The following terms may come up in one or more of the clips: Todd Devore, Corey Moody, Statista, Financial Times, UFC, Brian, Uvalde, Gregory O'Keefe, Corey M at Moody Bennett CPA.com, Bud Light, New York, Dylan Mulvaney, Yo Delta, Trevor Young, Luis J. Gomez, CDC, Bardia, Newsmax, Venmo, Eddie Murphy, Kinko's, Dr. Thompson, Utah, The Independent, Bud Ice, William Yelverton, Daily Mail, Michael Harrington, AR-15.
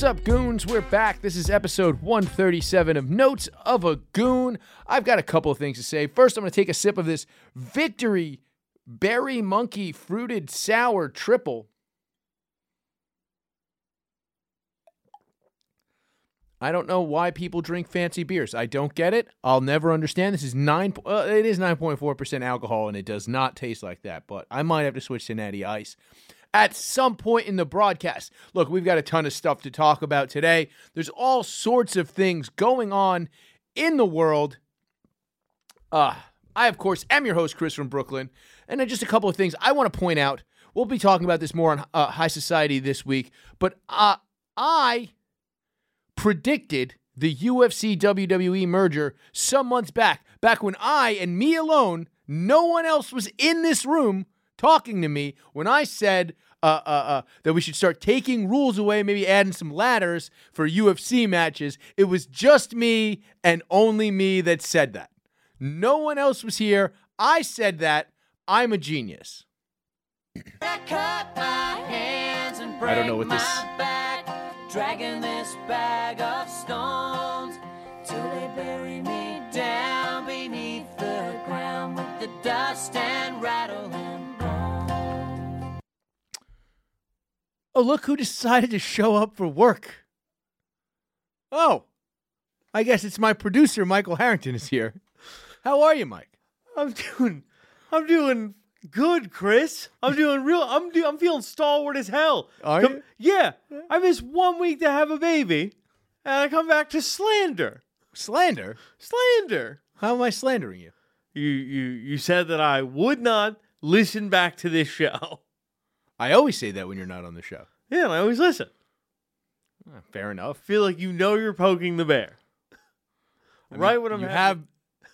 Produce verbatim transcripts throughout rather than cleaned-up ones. What's up, goons? We're back. This is episode one thirty-seven of Notes of a Goon. I've got a couple of things to say. First, I'm going to take a sip of this Victory Berry Monkey Fruited Sour Triple. I don't know why people drink fancy beers. I don't get it. I'll never understand. This is nine. Uh, it is nine point four percent alcohol, and it does not taste like that, but I might have to switch to Natty Ice at some point in the broadcast. Look, we've got a ton of stuff to talk about today. There's all sorts of things going on in the world. Uh, I, of course, am your host, Chris from Brooklyn, and just a couple of things I want to point out. We'll be talking about this more on uh, High Society this week, but uh, I predicted the U F C W W E merger some months back, back when I and me alone, no one else was in this room talking to me, when I said uh, uh, uh, that we should start taking rules away, maybe adding some ladders for U F C matches. It was just me and only me that said that. No one else was here. I said that. I'm a genius. I cut my hands and break I don't know what this. My back, dragging this bag of stones till they bury me down beneath the ground with the dust and rattle. Oh, look who decided to show up for work. Oh, I guess it's my producer, Michael Harrington, is here. How are you, Mike? I'm doing, I'm doing good, Chris. I'm doing real, I'm do, I'm feeling stalwart as hell. Are come, you? Yeah. I missed one week to have a baby, and I come back to slander. Slander? Slander. How am I slandering you? You, you, you said that I would not listen back to this show. I always say that when you're not on the show. Yeah, and I always listen. Fair enough. I feel like you know you're poking the bear. I mean, right when I'm You having...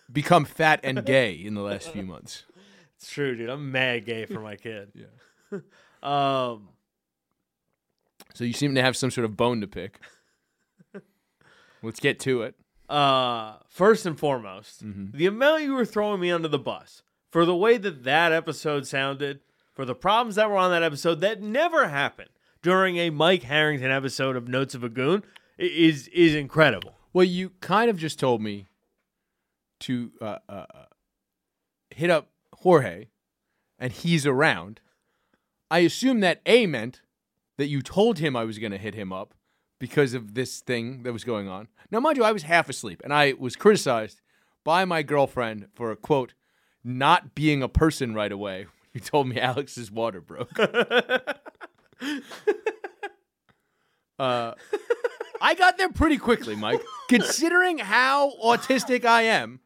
have become fat and gay in the last few months. It's true, dude. I'm mad gay for my kid. Yeah. um. So you seem to have some sort of bone to pick. Let's get to it. Uh, first and foremost, mm-hmm. the amount you were throwing me under the bus for the way that that episode sounded, for the problems that were on that episode that never happened during a Mike Harrington episode of Notes of a Goon is is incredible. Well, you kind of just told me to uh, uh, hit up Jorge, and he's around. I assume that A meant that you told him I was going to hit him up because of this thing that was going on. Now, mind you, I was half asleep, and I was criticized by my girlfriend for, quote, not being a person right away. You told me Alex's water broke. uh, I got there pretty quickly, Mike. Considering how autistic I am,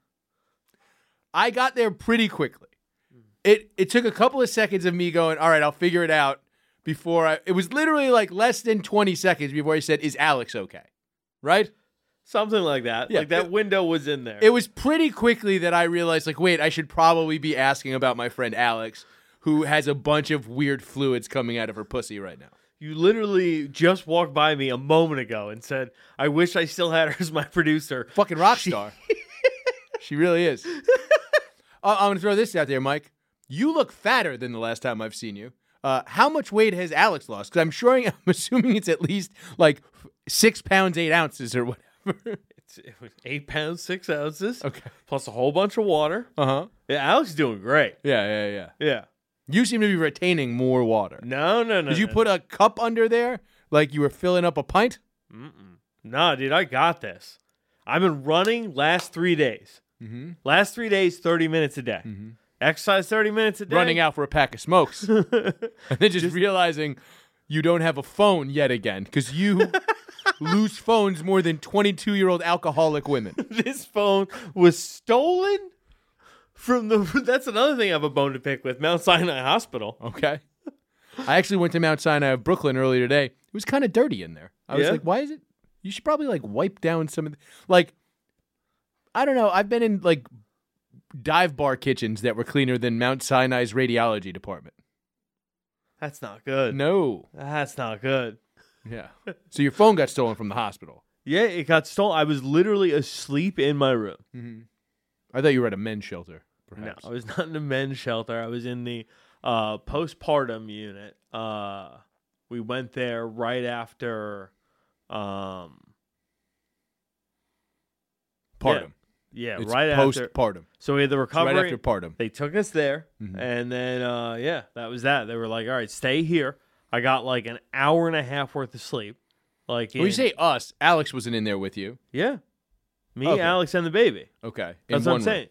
I got there pretty quickly. It it took a couple of seconds of me going, all right, I'll figure it out before I... It was literally like less than twenty seconds before he said, is Alex okay? Right? Something like that. Yeah. Like that window was in there. It was pretty quickly that I realized, like, wait, I should probably be asking about my friend Alex, who has a bunch of weird fluids coming out of her pussy right now. You literally just walked by me a moment ago and said, I wish I still had her as my producer. Fucking rock star. She, she really is. uh, I'm going to throw this out there, Mike. You look fatter than the last time I've seen you. Uh, how much weight has Alex lost? Because I'm sure, I'm assuming it's at least like six pounds, eight ounces or whatever. it's, it was eight pounds, six ounces. Okay. Plus a whole bunch of water. Uh-huh. Yeah, Alex is doing great. Yeah, yeah, yeah. Yeah. You seem to be retaining more water. No, no, no. Did you no, put no. a cup under there like you were filling up a pint? Mm-mm. Nah, dude, I got this. I've been running last three days. Mm-hmm. Last three days, thirty minutes a day. Mm-hmm. Exercise thirty minutes a day. Running out for a pack of smokes. And then just, just realizing you don't have a phone yet again because you... lose phones more than twenty-two-year-old alcoholic women. This phone was stolen from the... That's another thing I have a bone to pick with, Mount Sinai Hospital. Okay. I actually went to Mount Sinai of Brooklyn earlier today. It was kind of dirty in there. I yeah. was like, why is it... You should probably, like, wipe down some of... The... Like, I don't know. I've been in, like, dive bar kitchens that were cleaner than Mount Sinai's radiology department. That's not good. No. That's not good. Yeah. So your phone got stolen from the hospital. Yeah, it got stolen. I was literally asleep in my room. Mm-hmm. I thought you were at a men's shelter, perhaps. No, I was not in a men's shelter. I was in the uh, postpartum unit. Uh, we went there right after Um, Partum. Yeah, yeah, right after. Postpartum. So we had the recovery. It's right after partum. They took us there. Mm-hmm. And then, uh, yeah, that was that. They were like, all right, stay here. I got like an hour and a half worth of sleep. Like, in, when you say us, Alex wasn't in there with you. Yeah. Me, okay. Alex, and the baby. Okay. In That's what I'm saying.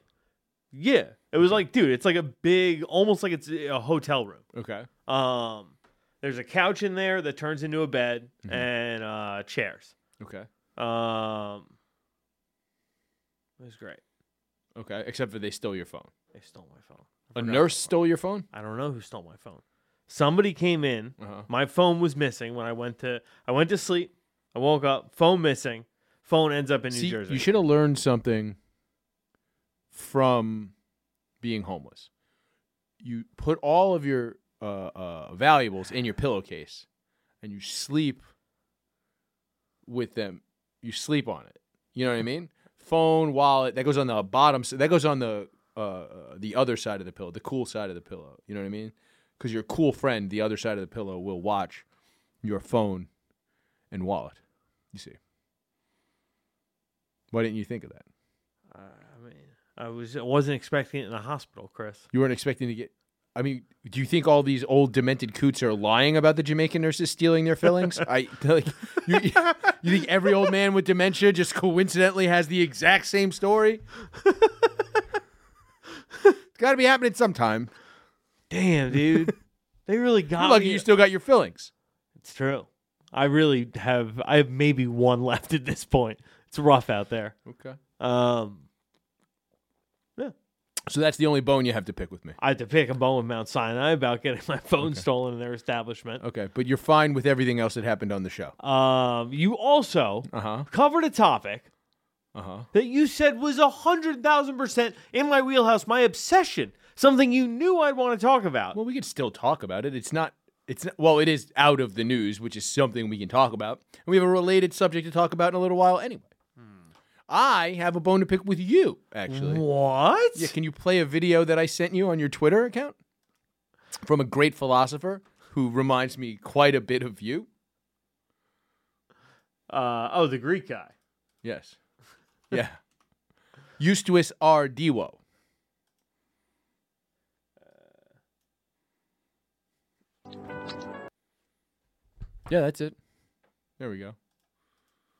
Room. Yeah. It was like, dude, it's like a big, almost like it's a hotel room. Okay. Um, there's a couch in there that turns into a bed, mm-hmm. and uh, chairs. Okay. Um, it was great. Okay. Except for they stole your phone. They stole my phone. A nurse stole your phone? I don't know who stole my phone. Somebody came in. Uh-huh. My phone was missing when I went to I went to sleep. I woke up. Phone missing. Phone ends up in See, New Jersey. You should have learned something from being homeless. You put all of your uh, uh, valuables in your pillowcase, and you sleep with them. You sleep on it. You know what I mean? Phone, wallet, that goes on the bottom. That goes on the uh, the other side of the pillow, the cool side of the pillow. You know what I mean? Because your cool friend, the other side of the pillow, will watch your phone and wallet. You see. Why didn't you think of that? Uh, I mean, I was I wasn't expecting it in a hospital, Chris. You weren't expecting to get. I mean, do you think all these old demented coots are lying about the Jamaican nurses stealing their fillings? I like you, you think every old man with dementia just coincidentally has the exact same story? It's got to be happening sometime. Damn, dude. They really got me. You're lucky you still got your fillings. It's true. I really have I have maybe one left at this point. It's rough out there. Okay. Um Yeah. So that's the only bone you have to pick with me. I have to pick a bone with Mount Sinai about getting my phone okay. stolen in their establishment. Okay, but you're fine with everything else that happened on the show. Um you also uh-huh. covered a topic uh-huh. that you said was a hundred thousand percent in my wheelhouse, my obsession. Something you knew I'd want to talk about. Well, we could still talk about it. It's not, it's not, well, it is out of the news, which is something we can talk about. And we have a related subject to talk about in a little while anyway. Hmm. I have a bone to pick with you, actually. What? Yeah, can you play a video that I sent you on your Twitter account? From a great philosopher who reminds me quite a bit of you. Uh, oh, the Greek guy. Yes. Yeah. Eustois R. Diwo. Yeah, that's it. There we go.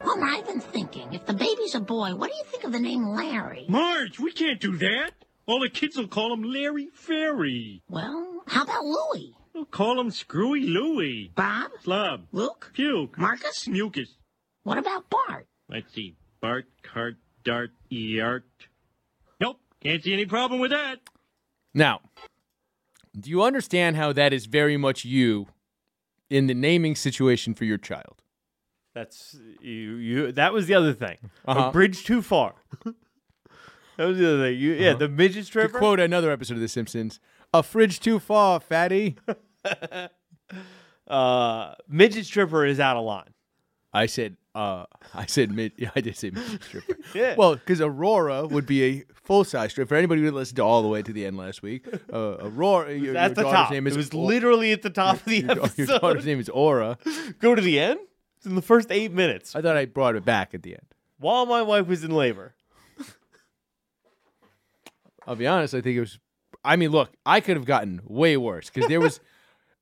Well, I've been thinking, if the baby's a boy, what do you think of the name Larry? Marge, we can't do that. All the kids will call him Larry Fairy. Well, how about Louie? We'll call him Screwy Louie. Bob? Slub. Luke? Puke. Marcus? Mucus. What about Bart? Let's see. Bart, cart, dart, eart. Nope, can't see any problem with that. Now, do you understand how that is very much you in the naming situation for your child? That's you. You that was the other thing. Uh-huh. A bridge too far. That was the other thing. You, uh-huh. Yeah, the midget stripper. To quote another episode of The Simpsons, "A fridge too far, fatty." uh, midget stripper is out of line. I said. Uh, I said mid. I did say midget stripper. Yeah. Well, because Aurora would be a full size stripper. For anybody who listened to all the way to the end last week, uh, Aurora. Your, at your the daughter's top. Name is it was Aura. Literally at the top your, of the your, episode. Your daughter's name is Aura. Go to the end. It's in the first eight minutes. I thought I brought it back at the end. While my wife was in labor. I'll be honest. I think it was. I mean, look, I could have gotten way worse because there was.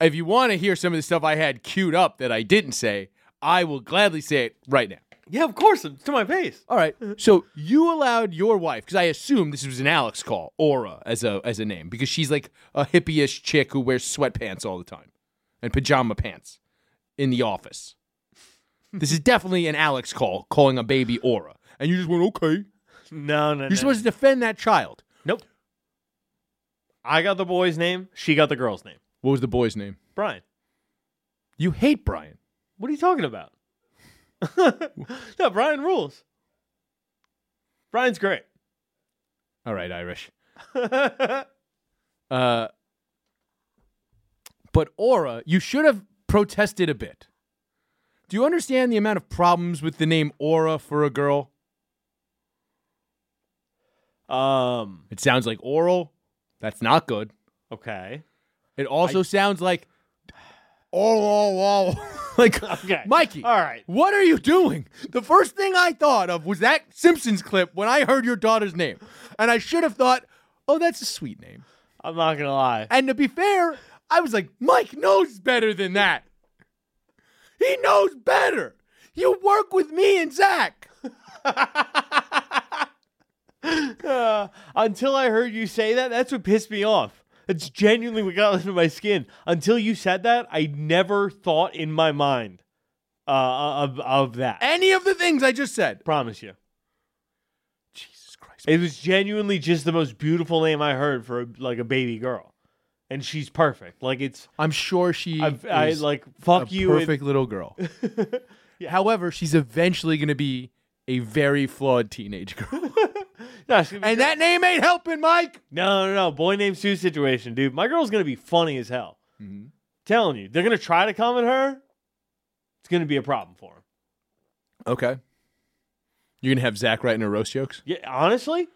If you want to hear some of the stuff I had queued up that I didn't say. I will gladly say it right now. Yeah, of course. It's to my face. All right. So you allowed your wife, because I assume this was an Alex call, Aura, as a as a name, because she's like a hippie-ish chick who wears sweatpants all the time and pajama pants in the office. This is definitely an Alex call, calling a baby Aura. And you just went, okay. No, no, You're no. supposed to defend that child. Nope. I got the boy's name. She got the girl's name. What was the boy's name? Brian. You hate Brian. What are you talking about? No, Brian rules. Brian's great. All right, Irish. uh, but Aura, you should have protested a bit. Do you understand the amount of problems with the name Aura for a girl? Um, it sounds like oral. That's not good. Okay. It also I... sounds like... Oh, oh, oh. Like, okay. Mikey, all right, what are you doing? The first thing I thought of was that Simpsons clip when I heard your daughter's name. And I should have thought, oh, that's a sweet name. I'm not going to lie. And to be fair, I was like, Mike knows better than that. He knows better. You work with me and Zach. uh, until I heard you say that, that's what pissed me off. It's genuinely what got under my skin. Until you said that, I never thought in my mind uh, of of that. Any of the things I just said. Promise you. Jesus Christ. It was genuinely just the most beautiful name I heard for a, like a baby girl. And she's perfect. Like it's. I'm sure she I've, is I, like, fuck a you perfect it, little girl. Yeah. However, she's eventually going to be a very flawed teenage girl. No, and great. That name ain't helping, Mike. No, no, no. Boy named Sue situation, dude. My girl's going to be funny as hell. Mm-hmm. Telling you. They're going to try to come at her. It's going to be a problem for him. Okay. You're going to have Zach writing her roast jokes? Yeah, honestly?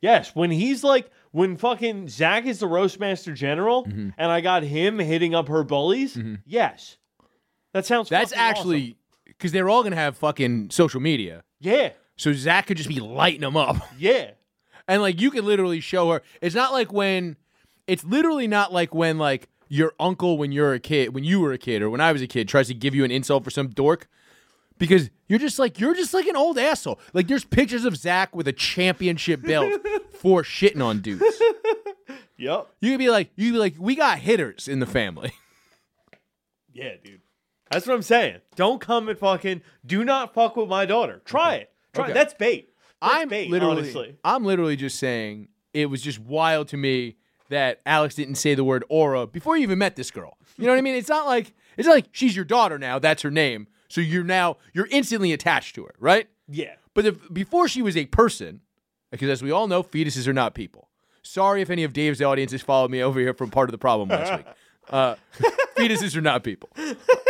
Yes. When he's like, when fucking Zach is the roast master general, mm-hmm. and I got him hitting up her bullies, mm-hmm. yes. That sounds That's actually, because awesome. They're all going to have fucking social media. Yeah. So Zach could just be lighting them up. Yeah. And, like, you could literally show her. It's not like when, it's literally not like when, like, your uncle when you're a kid, when you were a kid or when I was a kid tries to give you an insult for some dork. Because you're just like, you're just like an old asshole. Like, there's pictures of Zach with a championship belt for shitting on dudes. Yep. You could be like, you be like, we got hitters in the family. Yeah, dude. That's what I'm saying. Don't come and fucking, do not fuck with my daughter. Try okay. it. Try, okay. That's bait. That's I'm bait, literally, honestly. I'm literally just saying it was just wild to me that Alex didn't say the word aura before you even met this girl. You know what I mean? It's not like it's not like she's your daughter now. That's her name. So you're now you're instantly attached to her, right? Yeah. But if, before she was a person, because as we all know, fetuses are not people. Sorry if any of Dave's audience has followed me over here from part of the problem last week. Uh, fetuses are not people.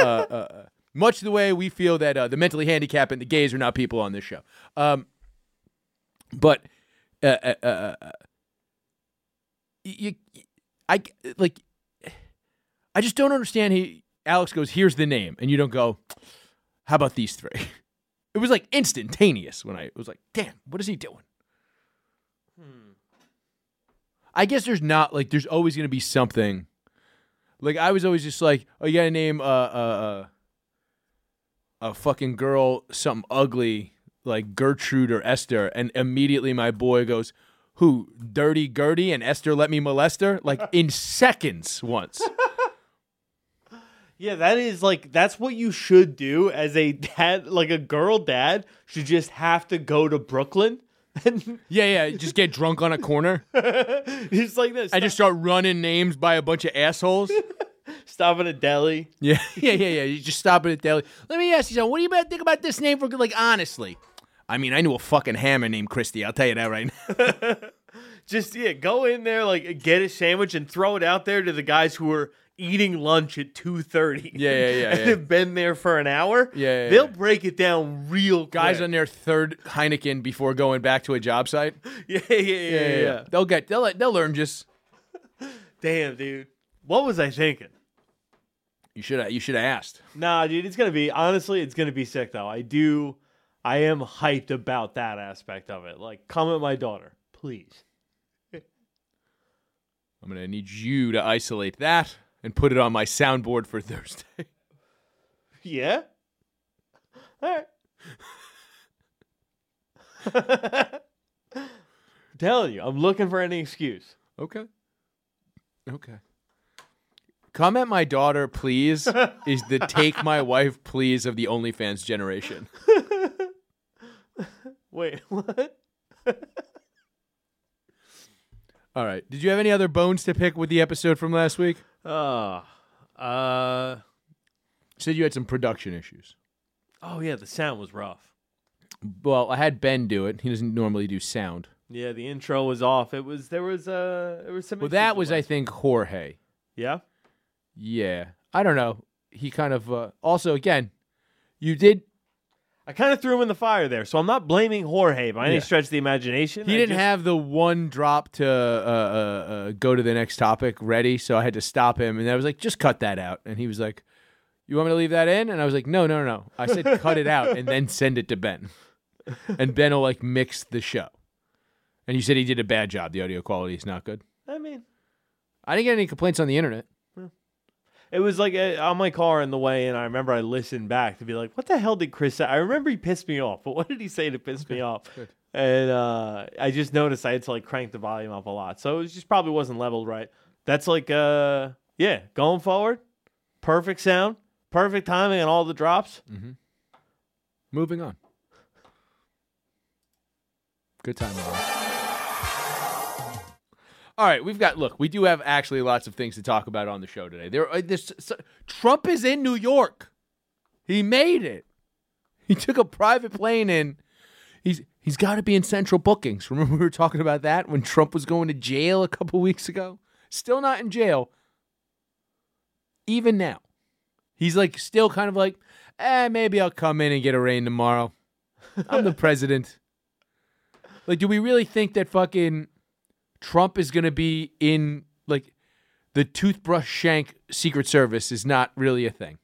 Uh, uh, Much the way we feel that uh, the mentally handicapped and the gays are not people on this show. Um, but uh, uh, uh, uh, you, I, like, I just don't understand. He, Alex goes, here's the name. And you don't go, how about these three? It was like instantaneous when I was like, damn, what is he doing? Hmm. I guess there's not, like, there's always going to be something. Like, I was always just like, oh, you got to name, uh, uh, uh. a fucking girl, something ugly, like Gertrude or Esther, and immediately my boy goes, who, Dirty Gertie and Esther let me molest her? Like, in seconds once. Yeah, that is, like, that's what you should do as a dad, like, a girl dad should just have to go to Brooklyn. And yeah, yeah, just get drunk on a corner. It's like this. I just start running names by a bunch of assholes. Stop at a deli. Yeah, yeah, yeah, yeah. You just stop at a deli. Let me ask you something. What do you think about this name for, like, honestly? I mean, I knew a fucking hammer named Christy. I'll tell you that right now. Just, yeah, go in there, like, get a sandwich and throw it out there to the guys who are eating lunch at two thirty. Yeah, yeah, yeah. And yeah. Have been there for an hour. Yeah, yeah, They'll yeah. break it down real quick. Guys on their third Heineken before going back to a job site. Yeah, yeah, yeah, yeah. yeah, yeah. yeah. They'll get, they'll, they'll learn just. Damn, dude. What was I thinking? You should have you should have asked. Nah, dude, it's gonna be honestly, it's gonna be sick though. I do I am hyped about that aspect of it. Like, come at my daughter, please. I'm gonna need you to isolate that and put it on my soundboard for Thursday. Yeah? All right. I'm telling you, I'm looking for any excuse. Okay. Okay. Come at my daughter, please, is the take my wife, please, of the OnlyFans generation. Wait, what? All right. Did you have any other bones to pick with the episode from last week? Uh, uh, you said you had some production issues. Oh, yeah. The sound was rough. Well, I had Ben do it. He doesn't normally do sound. Yeah, the intro was off. It was, there was, uh, there was some. Well, that was, I think, Jorge. Yeah? Yeah, I don't know. He kind of uh, also again, you did. I kind of threw him in the fire there, so I'm not blaming Jorge by any yeah. stretch of the imagination. He I didn't just... have the one drop to uh, uh, uh, go to the next topic ready, so I had to stop him, and I was like, "Just cut that out." And he was like, you want me to leave that in? And I was like, no, no, no, no. I said, cut it out and then send it to Ben. And Ben will like mix the show. And you said he did a bad job. The audio quality is not good. I mean, I didn't get any complaints on the internet. It was like a, on my car on the way, and I remember I listened back to be like, what the hell did Chris say? I remember he pissed me off, but what did he say to piss me off? Good. And uh, I just noticed I had to like crank the volume up a lot. So it was just probably wasn't leveled right. That's like, uh, yeah, going forward, perfect sound, perfect timing on all the drops. Mm-hmm. Moving on. Good time. All right, we've got, look, we do have actually lots of things to talk about on the show today. There, this, so, Trump is in New York. He made it. He took a private plane in. He's He's got to be in central bookings. Remember we were talking about that when Trump was going to jail a couple weeks ago? Still not in jail. Even now. He's like still kind of like, eh, maybe I'll come in and get arraigned tomorrow. I'm the president. Like, do we really think that fucking Trump is going to be in, like, the toothbrush shank Secret Service is not really a thing.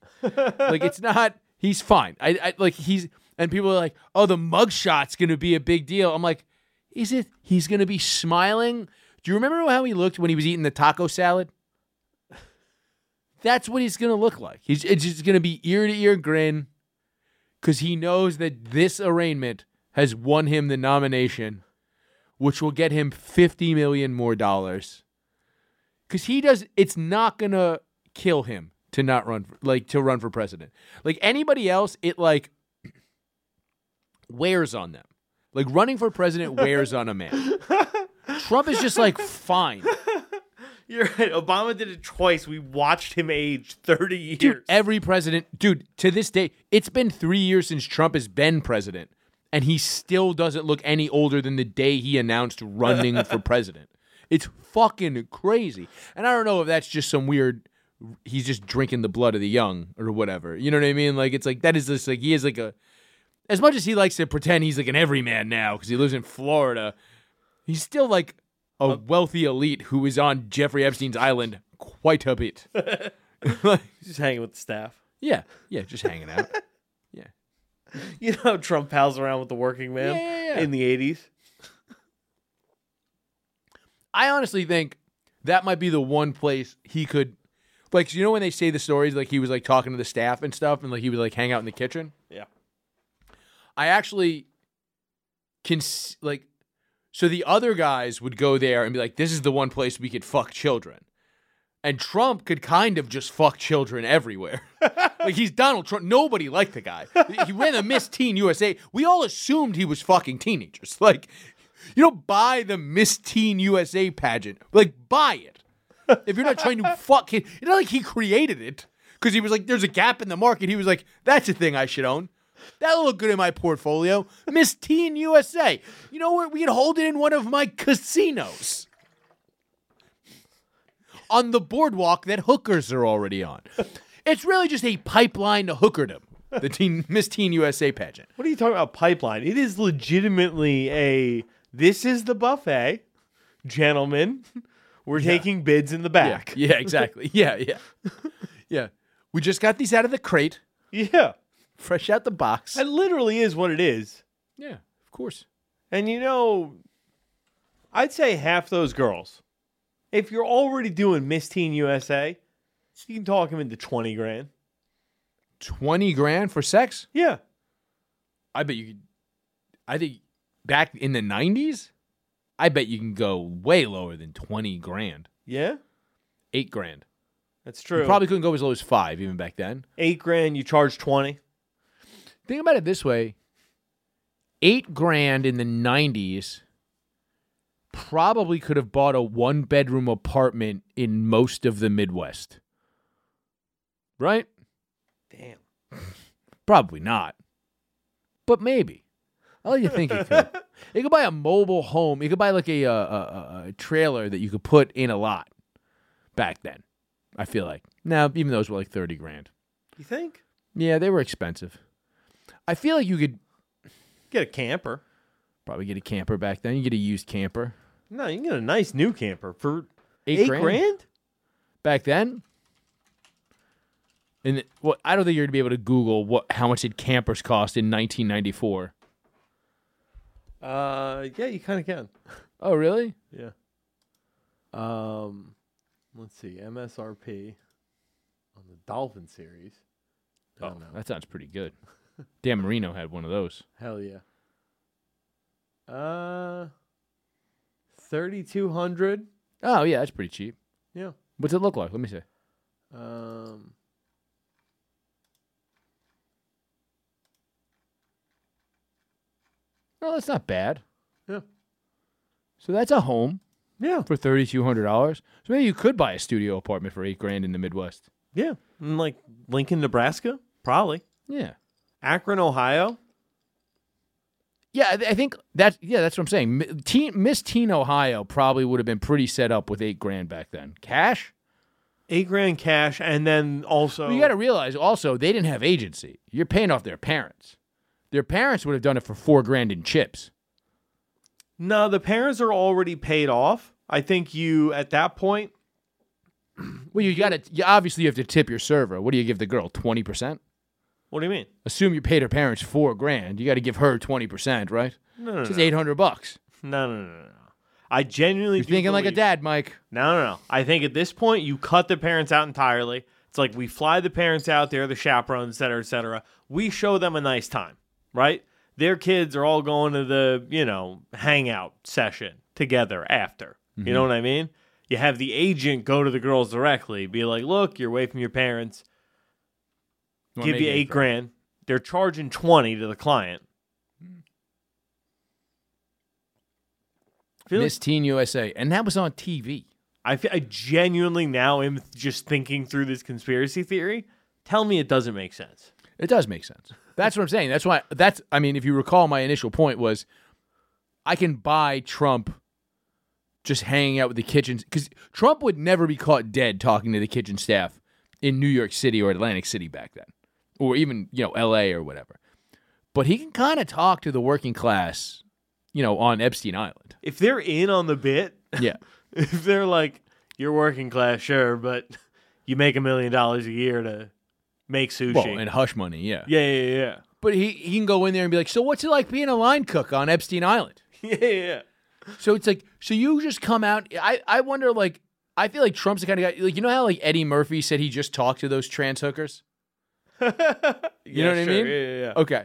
Like, it's not, he's fine. I, I like, he's, and people are like, oh, the mugshot's going to be a big deal. I'm like, is it, he's going to be smiling? Do you remember how he looked when he was eating the taco salad? That's what he's going to look like. He's it's just going to be ear-to-ear grin because he knows that this arraignment has won him the nomination, which will get him fifty million dollars more dollars. Because he does, it's not going to kill him to not run, for, like, to run for president. Like, anybody else, it, like, wears on them. Like, running for president wears on a man. Trump is just, like, fine. You're right. Obama did it twice. We watched him age thirty years. Dude, every president, dude, to this day, it's been three years since Trump has been president. And he still doesn't look any older than the day he announced running for president. It's fucking crazy. And I don't know if that's just some weird, he's just drinking the blood of the young or whatever. You know what I mean? Like, it's like, that is just like, he is like a, as much as he likes to pretend he's like an everyman now because he lives in Florida, he's still like a wealthy elite who is on Jeffrey Epstein's island quite a bit. Just hanging with the staff. Yeah. Yeah, just hanging out. You know how Trump pals around with the working man yeah, yeah, yeah. in the eighties? I honestly think that might be the one place he could, like, you know when they say the stories, like he was like talking to the staff and stuff and like he would like hang out in the kitchen? Yeah. I actually can, like, so the other guys would go there and be like, this is the one place we could fuck children. And Trump could kind of just fuck children everywhere. Like, he's Donald Trump. Nobody liked the guy. He ran a Miss Teen U S A. We all assumed he was fucking teenagers. Like, you don't buy the Miss Teen U S A pageant. Like, buy it. If you're not trying to fuck kids. It's not like he created it. Because he was like, there's a gap in the market. He was like, that's a thing I should own. That'll look good in my portfolio. Miss Teen U S A. You know what? We could hold it in one of my casinos. On the boardwalk that hookers are already on. It's really just a pipeline to hookerdom, the teen, Miss Teen U S A pageant. What are you talking about pipeline? It is legitimately a, this is the buffet, gentlemen. We're yeah. taking bids in the back. Yeah, yeah exactly. Yeah, yeah. Yeah. We just got these out of the crate. Yeah. Fresh out the box. That literally is what it is. Yeah, of course. And you know, I'd say half those girls. If you're already doing Miss Teen U S A, you can talk him into twenty grand. Twenty grand for sex? Yeah. I bet you could. I think back in the nineties, I bet you can go way lower than twenty grand. Yeah. Eight grand. That's true. You probably couldn't go as low as five even back then. Eight grand, you charge twenty. Think about it this way: eight grand in the nineties. Probably could have bought a one-bedroom apartment in most of the Midwest. Right? Damn. Probably not. But maybe. I like to think it could. You could buy a mobile home. You could buy like a, a, a, a trailer that you could put in a lot back then, I feel like. Now, even those were like thirty grand. You think? Yeah, they were expensive. I feel like you could get a camper. Probably get a camper back then. You get a used camper. No, you can get a nice new camper for eight, eight grand? grand? Back then? And well, I don't think you're going to be able to Google what how much did campers cost in nineteen ninety-four. Uh, yeah, you kind of can. Oh, really? Yeah. Um, let's see, M S R P on the Dolphin series. I oh, don't know. That sounds pretty good. Dan Marino had one of those. Hell yeah. Uh, thirty-two hundred dollars. Oh, yeah, that's pretty cheap. Yeah. What's it look like? Let me see. Um... No, that's not bad. Yeah. So that's a home. Yeah. For thirty-two hundred dollars. So maybe you could buy a studio apartment for eight grand in the Midwest. Yeah. In like Lincoln, Nebraska? Probably. Yeah. Akron, Ohio? Yeah, I, th- I think that's, yeah, that's what I'm saying. M- teen, Miss Teen Ohio probably would have been pretty set up with eight grand back then. Cash? Eight grand cash, and then also... Well, you got to realize, also, they didn't have agency. You're paying off their parents. Their parents would have done it for four grand in chips. No, the parents are already paid off. I think you, at that point... Well, you got to... You obviously, you have to tip your server. What do you give the girl, twenty percent? What do you mean? Assume you paid her parents four grand. You got to give her twenty percent, right? No, no, It's just no. eight hundred bucks. No, no, no, no. I genuinely You're do thinking believe... like a dad, Mike. No, no, no. I think at this point, you cut the parents out entirely. It's like we fly the parents out there, the chaperones, et cetera, et cetera. We show them a nice time. Right? Their kids are all going to the, you know, hangout session together after. Mm-hmm. You know what I mean? You have the agent go to the girls directly, be like, look, you're away from your parents. Well, give you eight, eight grand. grand. They're charging twenty to the client. Mm-hmm. Miss like- Teen U S A. And that was on T V. I, feel, I genuinely now am just thinking through this conspiracy theory. Tell me it doesn't make sense. It does make sense. That's what I'm saying. That's why, that's, I mean, if you recall, my initial point was I can buy Trump just hanging out with the kitchen, because Trump would never be caught dead talking to the kitchen staff in New York City or Atlantic City back then, or even, you know, L A or whatever. But he can kind of talk to the working class, you know, on Epstein Island. If they're in on the bit, yeah. If they're like, you're working class, sure, but you make a million dollars a year to... Make sushi. Well, and hush money, yeah. Yeah, yeah, yeah. But he, he can go in there and be like, so what's it like being a line cook on Epstein Island? Yeah, yeah. So it's like, so you just come out. I, I wonder, like, I feel like Trump's the kind of guy, like, you know how, like, Eddie Murphy said he just talked to those trans hookers? You yeah, know what sure. I mean? Yeah, yeah, yeah. Okay.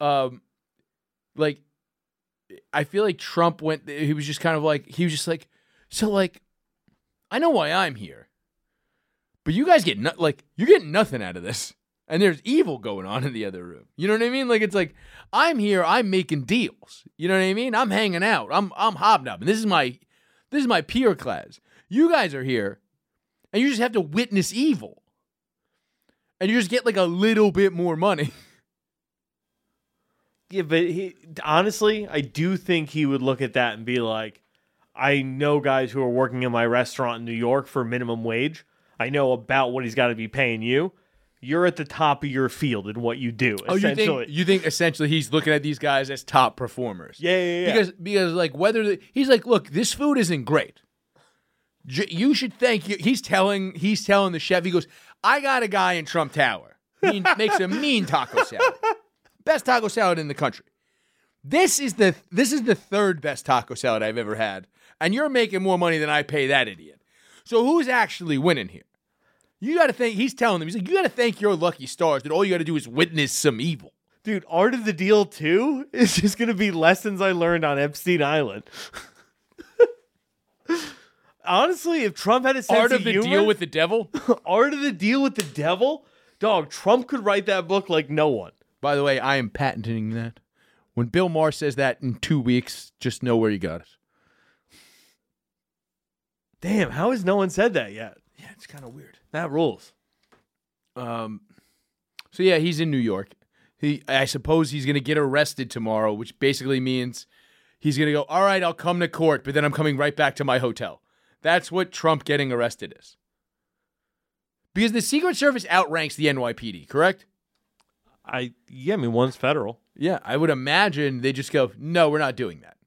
Um, like, I feel like Trump went, he was just kind of like, he was just like, so, like, I know why I'm here. But you guys get, no- like, you're getting nothing out of this. And there's evil going on in the other room. You know what I mean? Like, it's like, I'm here, I'm making deals. You know what I mean? I'm hanging out. I'm I'm hobnobbing. This is my this is my peer class. You guys are here, and you just have to witness evil. And you just get, like, a little bit more money. Yeah, but he, honestly, I do think he would look at that and be like, I know guys who are working in my restaurant in New York for minimum wage. I know about what he's got to be paying you. You're at the top of your field in what you do. Oh, essentially. You think, you think essentially he's looking at these guys as top performers? Yeah, yeah, yeah. Because because like whether the, he's like, look, this food isn't great. J- you should thank you. He's telling he's telling the chef. He goes, I got a guy in Trump Tower. He makes a mean taco salad, best taco salad in the country. This is the this is the third best taco salad I've ever had, and you're making more money than I pay that idiot. So who's actually winning here? You got to think, he's telling them, he's like, you got to thank your lucky stars that all you got to do is witness some evil. Dude, Art of the Deal two is just going to be lessons I learned on Epstein Island. Honestly, if Trump had a sense Art of, of the humor, Deal with the Devil? Art of the Deal with the Devil? Dog, Trump could write that book like no one. By the way, I am patenting that. When Bill Maher says that in two weeks, just know where you got it. Damn, how has no one said that yet? Yeah, it's kind of weird. That rules. Um, so yeah, he's in New York. He, I suppose he's going to get arrested tomorrow, which basically means he's going to go, all right, I'll come to court, but then I'm coming right back to my hotel. That's what Trump getting arrested is. Because the Secret Service outranks the N Y P D, correct? I Yeah, I mean, one's federal. Yeah, I would imagine they just go, no, we're not doing that.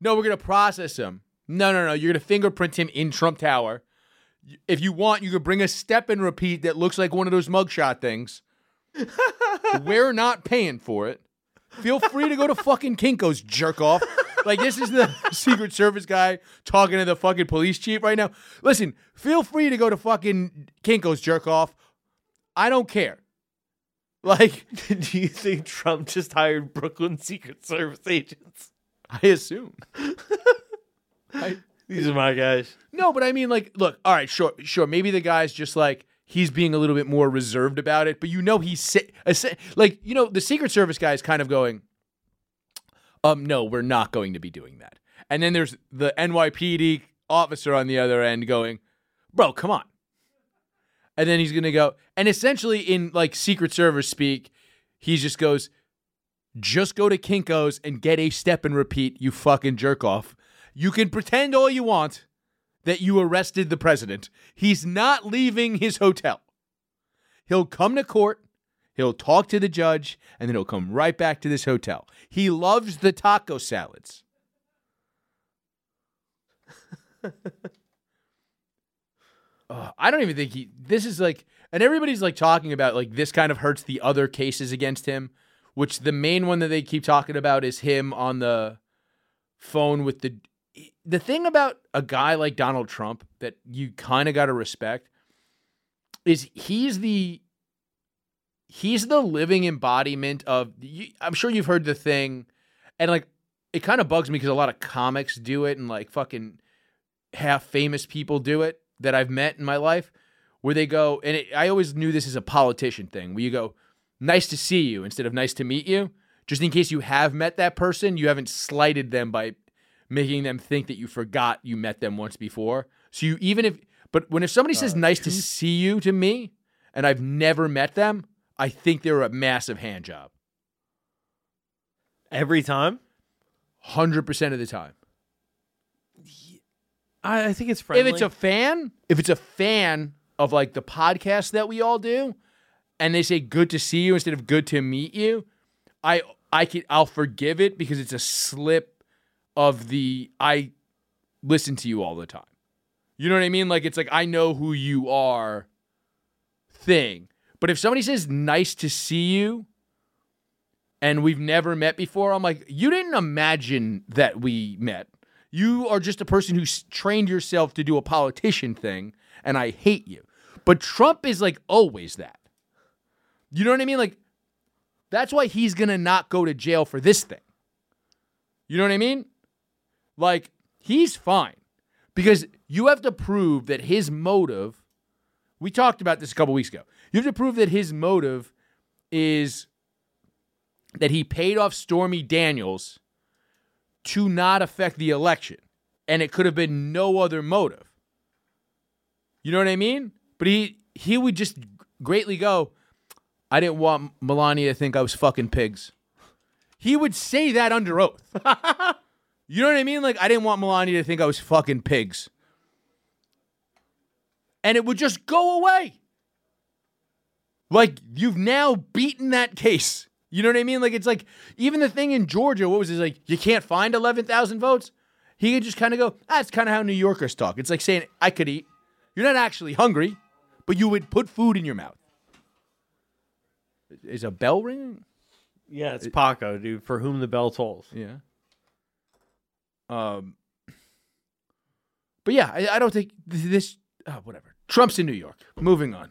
No, we're going to process him. No, no, no. You're going to fingerprint him in Trump Tower. If you want, you could bring a step and repeat that looks like one of those mugshot things. We're not paying for it. Feel free to go to fucking Kinko's, jerk off. Like, this is the Secret Service guy talking to the fucking police chief right now. Listen, feel free to go to fucking Kinko's, jerk off. I don't care. Like, do you think Trump just hired Brooklyn Secret Service agents? I assume. I, These are my guys. No, but I mean, like, look, all right, sure, sure. Maybe the guy's just like, he's being a little bit more reserved about it, but you know he's, si- si- like, you know, the Secret Service guy is kind of going, um, no, we're not going to be doing that. And then there's the N Y P D officer on the other end going, bro, come on. And then he's going to go, and essentially in, like, Secret Service speak, he just goes, just go to Kinko's and get a step and repeat, you fucking jerk off. You can pretend all you want that you arrested the president. He's not leaving his hotel. He'll come to court, he'll talk to the judge, and then he'll come right back to this hotel. He loves the taco salads. uh, I don't even think he, this is like, and everybody's like talking about like this kind of hurts the other cases against him, which the main one that they keep talking about is him on the phone with the, the thing about a guy like Donald Trump that you kind of got to respect is he's the, he's the living embodiment of, you, I'm sure you've heard the thing, and like, it kind of bugs me because a lot of comics do it and like fucking half famous people do it that I've met in my life where they go, and it, I always knew this is a politician thing where you go, nice to see you instead of nice to meet you. Just in case you have met that person, you haven't slighted them by making them think that you forgot you met them once before. So you even if, but when if somebody uh, says nice to see you to me and I've never met them, I think they're a massive hand job. Every time? one hundred percent of the time. I, I think it's friendly. If it's a fan, if it's a fan of like the podcast that we all do and they say good to see you instead of good to meet you, I I can I'll forgive it because it's a slip of the I listen to you all the time. You know what I mean? Like it's like I know who you are thing. But if somebody says nice to see you and we've never met before, I'm like, you didn't imagine that we met. You are just a person who's trained yourself to do a politician thing and I hate you. But Trump is like always that. You know what I mean? Like that's why he's going to not go to jail for this thing. You know what I mean? Like, he's fine. Because you have to prove that his motive, we talked about this a couple weeks ago. You have to prove that his motive is that he paid off Stormy Daniels to not affect the election. And it could have been no other motive. You know what I mean? But he, he would just greatly go, I didn't want Melania to think I was fucking pigs. He would say that under oath. You know what I mean? Like, I didn't want Melania to think I was fucking pigs. And it would just go away. Like, you've now beaten that case. You know what I mean? Like, it's like, even the thing in Georgia, what was it? Like, you can't find eleven thousand votes? He could just kind of go, that's kind of how New Yorkers talk. It's like saying, I could eat. You're not actually hungry, but you would put food in your mouth. Is a bell ringing? Yeah, it's it, Paco, dude, for whom the bell tolls. Yeah. Um. But yeah, I, I don't think this... Oh, whatever. Trump's in New York. Moving on.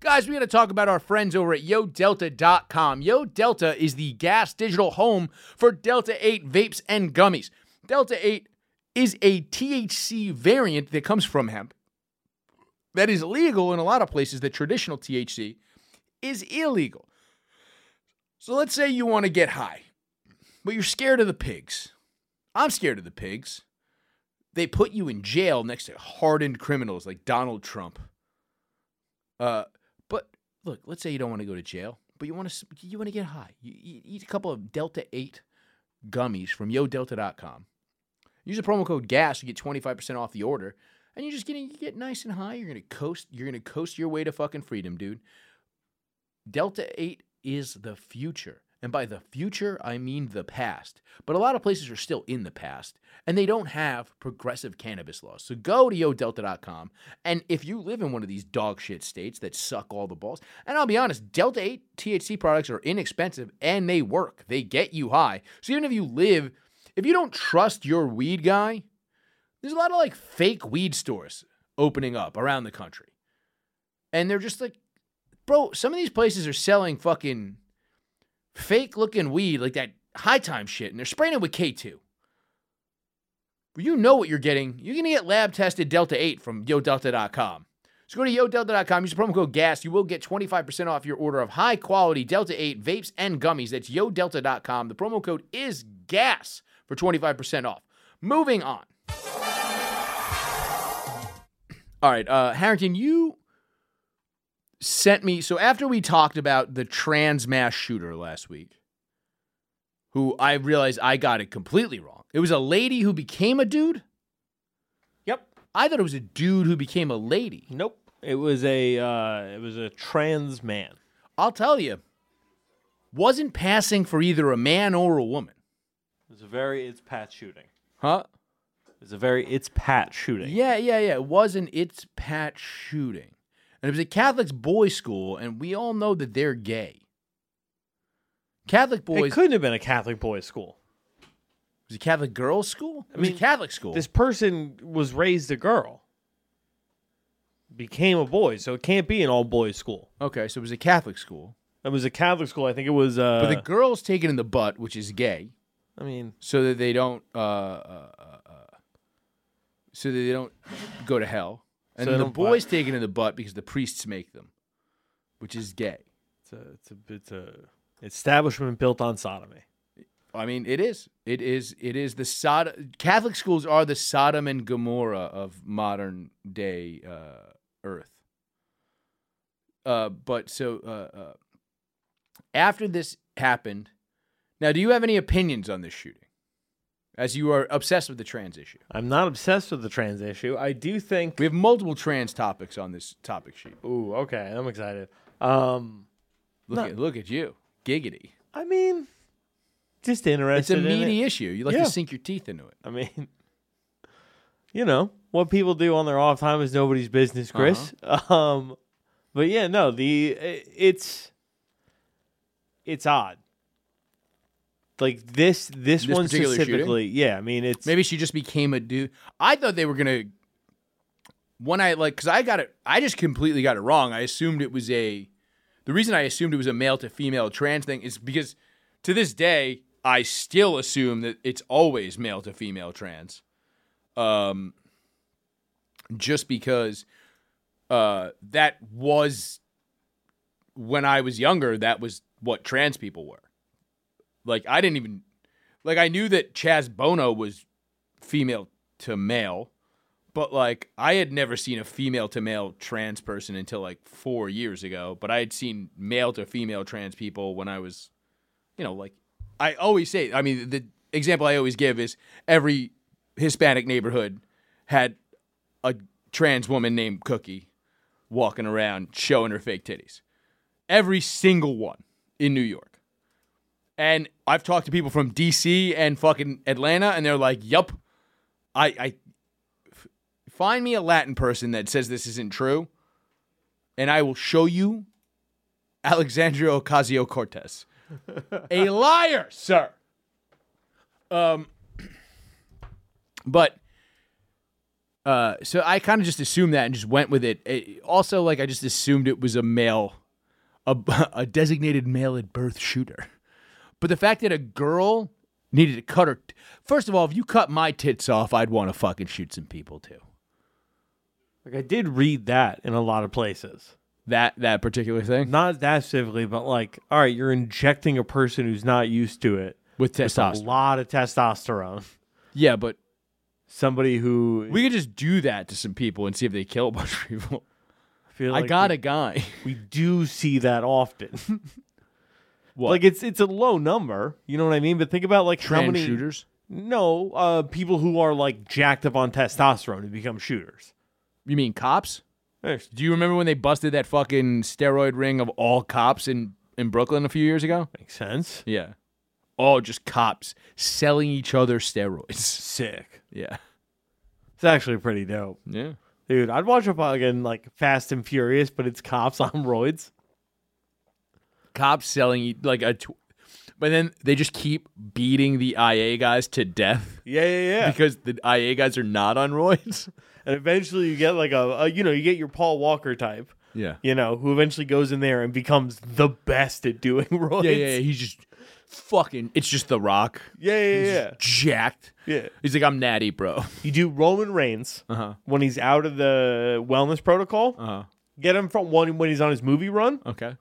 Guys, we got to talk about our friends over at Yo Delta dot com. YoDelta is the gas digital home for Delta eight vapes and gummies. Delta eight is a T H C variant that comes from hemp that is legal in a lot of places that traditional T H C is illegal. So let's say you want to get high, but you're scared of the pigs. I'm scared of the pigs. They put you in jail next to hardened criminals like Donald Trump. Uh, but look, let's say you don't want to go to jail, but you want to you want to get high. You, you eat a couple of Delta eight gummies from Yo Delta dot com. Use the promo code GAS, you get twenty-five percent off the order, and you're just gonna you get nice and high. You're gonna coast, you're gonna coast your way to fucking freedom, dude. Delta eight is the future. And by the future, I mean the past. But a lot of places are still in the past, and they don't have progressive cannabis laws. So go to Yo Delta dot com, and if you live in one of these dog shit states that suck all the balls, and I'll be honest, Delta eight T H C products are inexpensive, and they work. They get you high. So even if you live, if you don't trust your weed guy, there's a lot of, like, fake weed stores opening up around the country. And they're just like, bro, some of these places are selling fucking fake-looking weed, like that high time shit, and they're spraying it with K two. Well, you know what you're getting. You're going to get lab-tested Delta eight from Yo Delta dot com. So go to Yo Delta dot com, use the promo code GAS. You will get twenty-five percent off your order of high-quality Delta eight vapes and gummies. That's Yo Delta dot com. The promo code is GAS for twenty-five percent off. Moving on. All right, uh, Harrington, you sent me... So after we talked about the trans mass shooter last week, who I realized I got it completely wrong. It was a lady who became a dude? Yep. I thought it was a dude who became a lady. Nope. It was a, uh, it was a trans man. I'll tell you, wasn't passing for either a man or a woman. It was a very... It's Pat shooting. Huh? It's a very it's Pat shooting. Yeah, yeah, yeah. It was an it's Pat shooting. And it was a Catholic's boys' school, and we all know that they're gay. Catholic boys... It couldn't have been a Catholic boys' school. It was a Catholic girls' school? It I was mean, a Catholic school. This person was raised a girl. Became a boy, so it can't be an all-boys school. Okay, so it was a Catholic school. It was a Catholic school. I think it was... Uh, but the girl's taken in the butt, which is gay. I mean... So that they don't... Uh, uh, uh, So that they don't go to hell. And so the boy's taken in the butt because the priests make them, which is gay. It's a, it's a, it's a establishment built on sodomy. I mean, it is. It is. It is the Sodom. Catholic schools are the Sodom and Gomorrah of modern day uh, Earth. Uh, but so uh, uh, after this happened, now, do you have any opinions on this shooting? As you are obsessed with the trans issue. I'm not obsessed with the trans issue. I do think... We have multiple trans topics on this topic sheet. Ooh, okay. I'm excited. Um, look, no. at, look at you. Giggity. I mean, just interested in it. It's a meaty it. issue. You like yeah. to sink your teeth into it. I mean, you know, what people do on their off time is nobody's business, Chris. Uh-huh. Um, but yeah, no, the it's it's odd. Like, this this, this one specifically, shooting? yeah, I mean, it's... Maybe she just became a dude. I thought they were going to... When I, like, because I got it... I just completely got it wrong. I assumed it was a... The reason I assumed it was a male-to-female trans thing is because, to this day, I still assume that it's always male-to-female trans. Um, just because uh, that was... When I was younger, that was what trans people were. Like, I didn't even, like, I knew that Chaz Bono was female to male, but, like, I had never seen a female to male trans person until, like, four years ago, but I had seen male to female trans people when I was, you know, like, I always say, I mean, the example I always give is every Hispanic neighborhood had a trans woman named Cookie walking around showing her fake titties. Every single one in New York. And I've talked to people from D C and fucking Atlanta, and they're like, yup, I, I f- find me a Latin person that says this isn't true, and I will show you Alexandria Ocasio-Cortez. A liar, sir. Um, But, uh, so I kind of just assumed that and just went with it. it. Also, like, I just assumed it was a male, a, a designated male at birth shooter. But the fact that a girl needed to cut her... T- First of all, if you cut my tits off, I'd want to fucking shoot some people, too. Like, I did read that in a lot of places. That that particular thing? Not that specifically, but like, all right, you're injecting a person who's not used to it. With testosterone. With a lot of testosterone. Yeah, but... Somebody who... We could just do that to some people and see if they kill a bunch of people. I, feel like I got we, a guy. We do see that often. What? Like, it's it's a low number, you know what I mean? But think about, like, Trans how many... shooters? No, uh, people who are, like, jacked up on testosterone to become shooters. You mean cops? Yes. Do you remember when they busted that fucking steroid ring of all cops in in Brooklyn a few years ago. Makes sense. Yeah. All just cops selling each other steroids. Sick. Yeah. It's actually pretty dope. Yeah. Dude, I'd watch a fucking like Fast and Furious, but it's cops on roids. Cops selling like a, tw- but then they just keep beating the I A guys to death. Yeah, yeah, yeah. Because the I A guys are not on roids, and eventually you get like a, a you know, you get your Paul Walker type. Yeah. You know, who eventually goes in there and becomes the best at doing roids. Yeah, yeah, yeah. He's just fucking. It's just The Rock. Yeah, yeah, he's yeah. Jacked. Yeah. He's like, I'm natty, bro. You do Roman Reigns uh-huh. when he's out of the wellness protocol. Uh huh. Get him from one when he's on his movie run. Okay.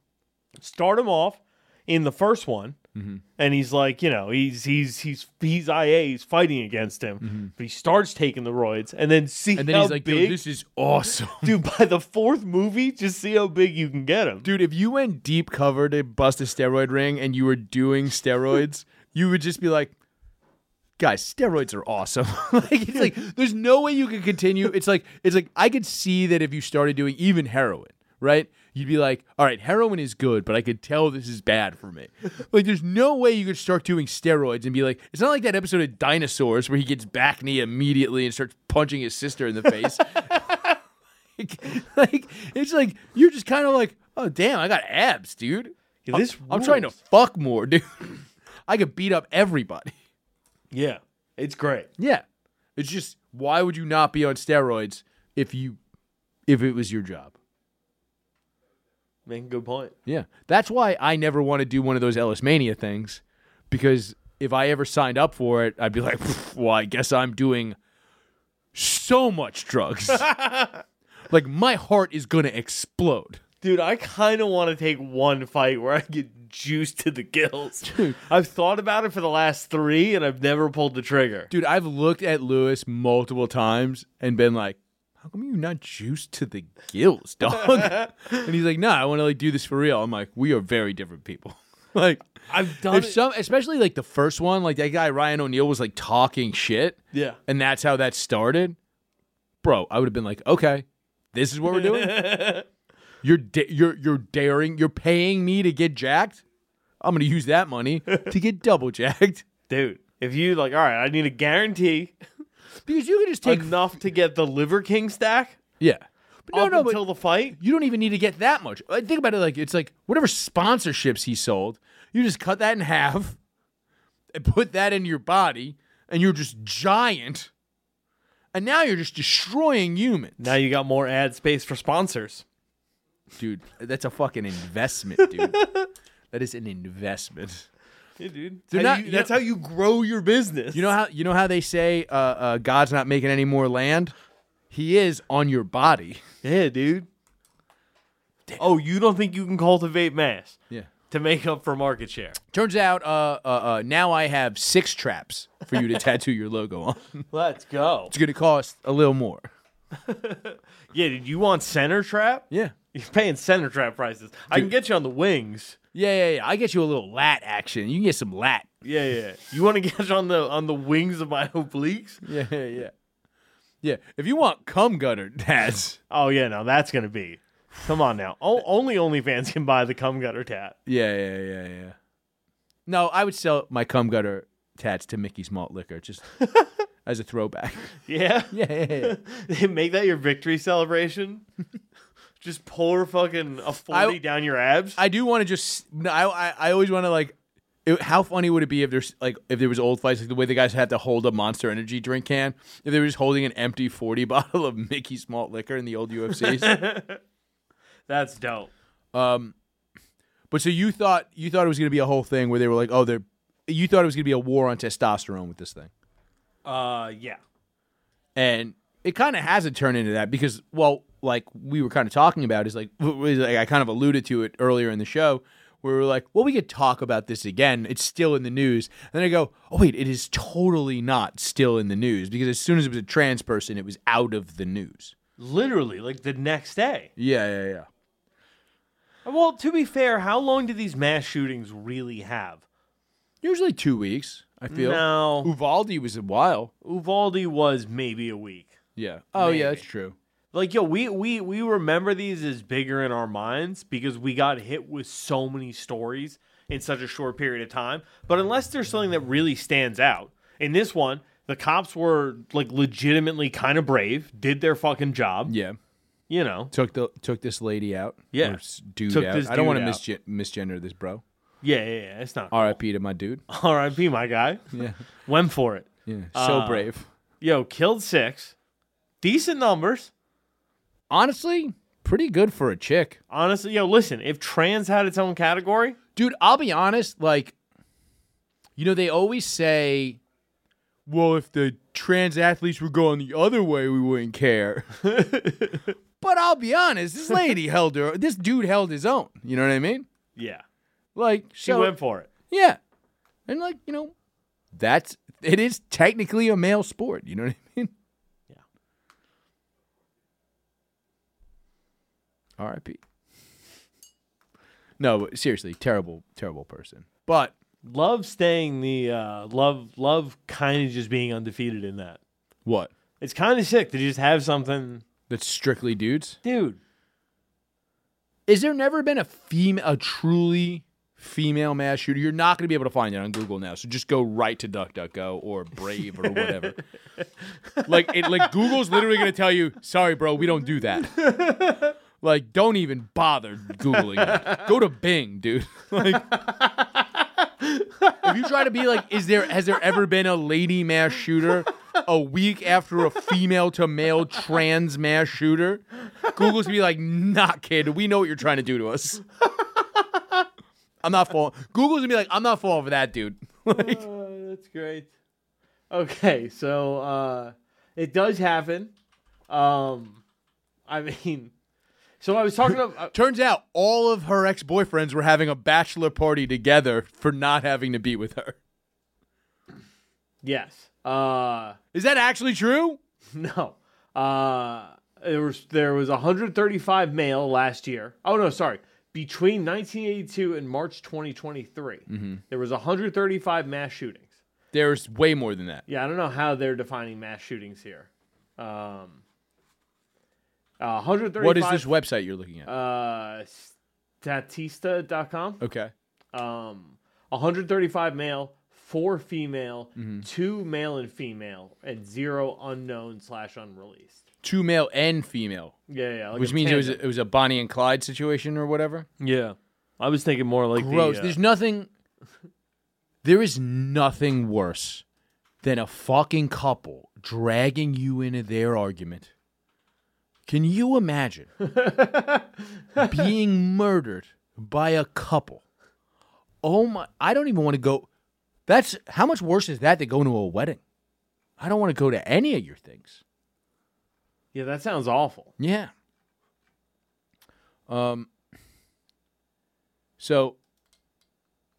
Start him off in the first one, mm-hmm. and he's like, you know, he's he's he's he's I A, he's fighting against him, mm-hmm. but he starts taking the roids, and then see and then how he's like, big, dude, this is awesome, dude. By the fourth movie, just see how big you can get him, dude. If you went deep cover to bust a steroid ring and you were doing steroids, you would just be like, guys, steroids are awesome. Like, it's like there's no way you can continue. It's like it's like I could see that if you started doing even heroin, right? You'd be like, all right, heroin is good, but I could tell this is bad for me. Like, there's no way you could start doing steroids and be like, it's not like that episode of Dinosaurs where he gets back knee immediately and starts punching his sister in the face. like, like, it's like, you're just kind of like, oh, damn, I got abs, dude. Yeah, this I'm, I'm trying to fuck more, dude. I could beat up everybody. Yeah, it's great. Yeah. It's just, why would you not be on steroids if you, if it was your job? Making a good point. Yeah. That's why I never want to do one of those Ellis Mania things, because if I ever signed up for it, I'd be like, well, I guess I'm doing so much drugs. Like, my heart is going to explode. Dude, I kind of want to take one fight where I get juiced to the gills. Dude. I've thought about it for the last three, and I've never pulled the trigger. Dude, I've looked at Lewis multiple times and been like, how come you're not juiced to the gills, dog? And he's like, no, nah, I want to like do this for real. I'm like, we are very different people. Like, I've done if it. Some, especially like the first one, like that guy Ryan O'Neal was like talking shit. Yeah. And that's how that started. Bro, I would have been like, okay, this is what we're doing. you're da- you're you're daring, you're paying me to get jacked. I'm gonna use that money to get double jacked. Dude, if you like, all right, I need a guarantee. Because you can just take enough f- to get the Liver King stack. Yeah, but no, up no, until but the fight, you don't even need to get that much. I think about it like it's like whatever sponsorships he sold, you just cut that in half and put that in your body, and you're just giant. And now you're just destroying humans. Now you got more ad space for sponsors, dude. That's a fucking investment, dude. That is an investment. Yeah, dude. Not, you, you that's know, how you grow your business. You know how you know how they say uh, uh, God's not making any more land? He is on your body. Yeah, dude. Damn. Oh, you don't think you can cultivate mass? Yeah. To make up for market share. Turns out, uh, uh, uh, now I have six traps for you to tattoo your logo on. Let's go. It's gonna cost a little more. Yeah, did you want center trap? Yeah, you're paying center trap prices. Dude. I can get you on the wings. Yeah, yeah, yeah. I get you a little lat action. You can get some lat. Yeah, yeah. You want to get on the on the wings of my obliques? Yeah, yeah, yeah. Yeah. If you want cum gutter tats. Oh yeah, no, that's gonna be. Come on now. O- only OnlyFans can buy the cum gutter tat. Yeah, yeah, yeah, yeah. No, I would sell my cum gutter tats to Mickey's Malt Liquor just as a throwback. Yeah, yeah, yeah. yeah. Make that your victory celebration. Just pour fucking a forty I, down your abs. I do want to just. No, I, I I always want to like. It, how funny would it be if there's like if there was old fights like the way the guys had to hold a Monster Energy drink can if they were just holding an empty forty bottle of Mickey's Malt Liquor in the old U F Cs. That's dope. Um, but so you thought you thought it was gonna be a whole thing where they were like, oh, they're. You thought it was gonna be a war on testosterone with this thing. Uh, yeah. And it kind of hasn't turned into that because well. Like we were kind of talking about is like, like I kind of alluded to it earlier in the show where we were like, well, we could talk about this again. It's still in the news. And then I go, oh, wait, it is totally not still in the news because as soon as it was a trans person, it was out of the news. Literally, like the next day. Yeah, yeah, yeah. Well, to be fair, how long do these mass shootings really have? Usually two weeks, I feel. No. Uvalde was a while. Uvalde was maybe a week. Yeah. Oh, maybe. Yeah, that's true. Like, yo, we, we, we remember these as bigger in our minds because we got hit with so many stories in such a short period of time. But unless there's something that really stands out, in this one, the cops were, like, legitimately kind of brave, did their fucking job. Yeah. You know. Took the took this lady out. Yeah. Or dude took out. This dude I don't want to misge- misgender this, bro. Yeah, yeah, yeah. It's not cool. R I P to my dude. R I P my guy. Yeah. Went for it. Yeah. So uh, brave. Yo, killed six. Decent numbers. Honestly, pretty good for a chick. Honestly, yo, listen, if trans had its own category. Dude, I'll be honest, like, you know, they always say, well, if the trans athletes were going the other way, we wouldn't care. But I'll be honest, this lady held her, this dude held his own. You know what I mean? Yeah. Like, she so, went for it. Yeah. And, like, you know, that's, it is technically a male sport. You know what I mean? R I P No, but seriously, terrible, terrible person. But love staying the uh, love, love kind of just being undefeated in that. What? It's kind of sick to just have something that's strictly dudes, dude. Is there never been a female, a truly female mass shooter? You're not going to be able to find it on Google now, so just go right to DuckDuckGo or Brave or whatever. Like, it, like Google's literally going to tell you, "Sorry, bro, we don't do that." Like, don't even bother Googling it. Go to Bing, dude. Like, if you try to be like, is there has there ever been a lady mass shooter a week after a female to male trans mass shooter? Google's be like, nah, kid, we know what you're trying to do to us. I'm not falling. Google's gonna be like, I'm not falling for that, dude. Like, uh, that's great. Okay, so uh, it does happen. Um, I mean. So I was talking about... Uh, turns out all of her ex-boyfriends were having a bachelor party together for not having to be with her. Yes. Uh, Is that actually true? No. Uh, there was there was one hundred thirty-five male last year. Oh, no, sorry. Between nineteen eighty-two and March twenty twenty-three, mm-hmm. there was one hundred thirty-five mass shootings. There's way more than that. Yeah, I don't know how they're defining mass shootings here. Um... Uh, one hundred thirty-five What is this website you're looking at? Uh, Statista dot com. Okay. Um, one hundred thirty-five male, four female, mm-hmm. two male and female, and zero unknown slash unreleased. Two male and female. Yeah, yeah. Like which means it was, a, it was a Bonnie and Clyde situation or whatever? Yeah. I was thinking more like gross. The, uh... There's nothing... There is nothing worse than a fucking couple dragging you into their argument. Can you imagine being murdered by a couple? Oh my, I don't even want to go. That's how much worse is that than going to a wedding? I don't want to go to any of your things. Yeah, that sounds awful. Yeah. Um So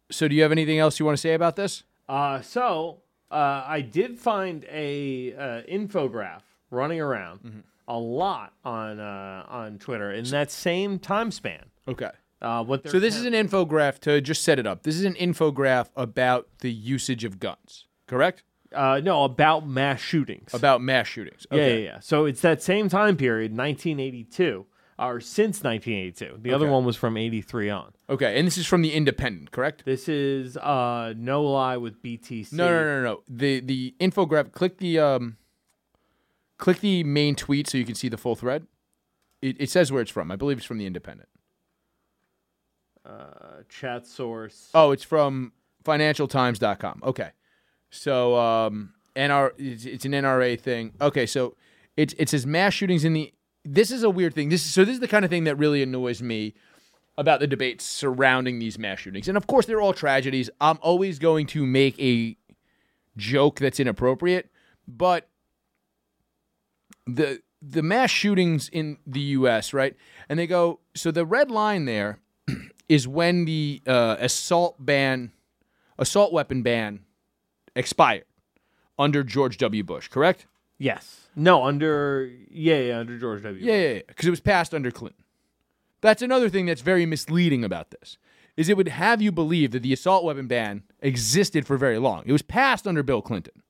So do you have anything else you want to say about this? Uh so, uh I did find a uh, infographic running around. Mm-hmm. A lot on uh, on Twitter in that same time span. Okay. Uh, what so this ha- is an infographic to just set it up. This is an infographic about the usage of guns, correct? Uh, no, about mass shootings. About mass shootings. Okay. Yeah, yeah, yeah. So it's that same time period, nineteen eighty-two, or since nineteen eighty-two. The okay. other one was from eighty-three on. Okay, and this is from The Independent, correct? This is uh, No Lie with B T C. No, no, no, no. no. The, the infographic, click the... Um, Click the main tweet so you can see the full thread. It, it says where it's from. I believe it's from The Independent. Uh, chat source. Oh, it's from financial times dot com. Okay. So um, N R it's, it's an N R A thing. Okay, so it, it says mass shootings in the... This is a weird thing. This is, so this is the kind of thing that really annoys me about the debates surrounding these mass shootings. And, of course, they're all tragedies. I'm always going to make a joke that's inappropriate, but... The the mass shootings in the U S, right? And they go, so the red line there is when the uh, assault ban, assault weapon ban expired under George W. Bush, correct? Yes. No, under, yeah, yeah, under George W. Yeah, yeah, yeah, because it was passed under Clinton. That's another thing that's very misleading about this, is it would have you believe that the assault weapon ban existed for very long. It was passed under Bill Clinton.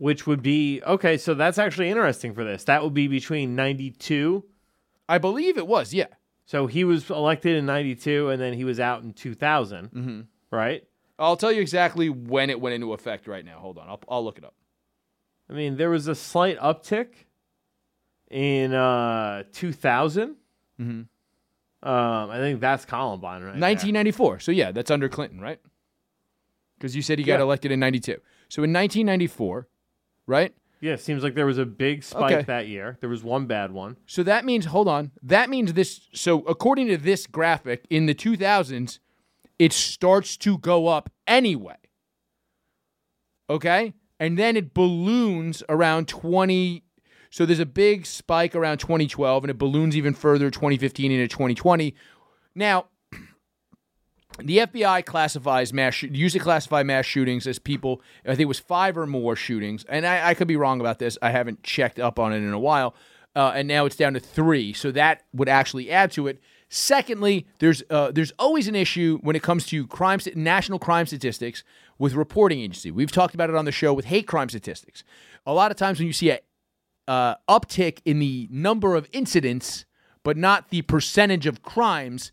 which would be, okay, so that's actually interesting for this. That would be between ninety-two. I believe it was, yeah. So he was elected in ninety-two, and then he was out in two thousand, mm-hmm. right? I'll tell you exactly when it went into effect right now. Hold on. I'll, I'll look it up. I mean, there was a slight uptick in uh, two thousand. Mm-hmm. Um, I think that's Columbine, right? nineteen ninety-four. There. So, yeah, that's under Clinton, right? Because you said he yeah. got elected in ninety-two. So, in nineteen ninety-four, right? Yeah, it seems like there was a big spike okay. that year. There was one bad one. So, that means, hold on. That means this. So, according to this graphic, in the two thousands, it starts to go up anyway. Okay? And then it balloons around twenty. So there's a big spike around twenty twelve, and it balloons even further, twenty fifteen into twenty twenty. Now, the F B I classifies mass sh- used to classify mass shootings as people, I think it was five or more shootings, and I, I could be wrong about this. I haven't checked up on it in a while, uh, and now it's down to three, so that would actually add to it. Secondly, there's uh, there's always an issue when it comes to crime st- national crime statistics with reporting agency. We've talked about it on the show with hate crime statistics. A lot of times when you see a Uh, uptick in the number of incidents, but not the percentage of crimes,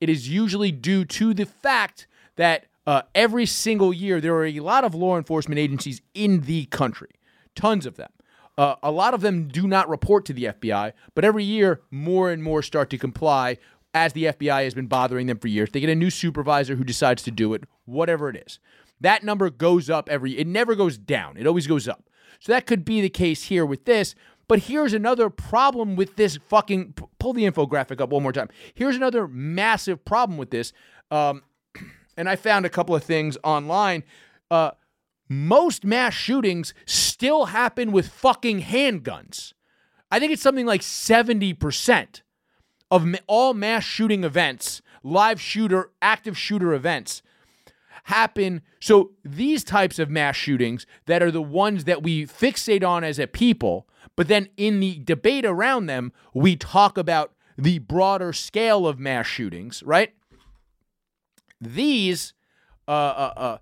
it is usually due to the fact that uh, every single year there are a lot of law enforcement agencies in the country, tons of them. Uh, a lot of them do not report to the F B I, but every year more and more start to comply as the F B I has been bothering them for years. They get a new supervisor who decides to do it, whatever it is. That number goes up every year. It never goes down. It always goes up. So that could be the case here with this, but here's another problem with this fucking, pull the infographic up one more time. Here's another massive problem with this, um, and I found a couple of things online. Uh, most mass shootings still happen with fucking handguns. I think it's something like seventy percent of ma- all mass shooting events, live shooter, active shooter events, happen. So these types of mass shootings that are the ones that we fixate on as a people, but then in the debate around them, we talk about the broader scale of mass shootings, right? These, uh, uh, uh,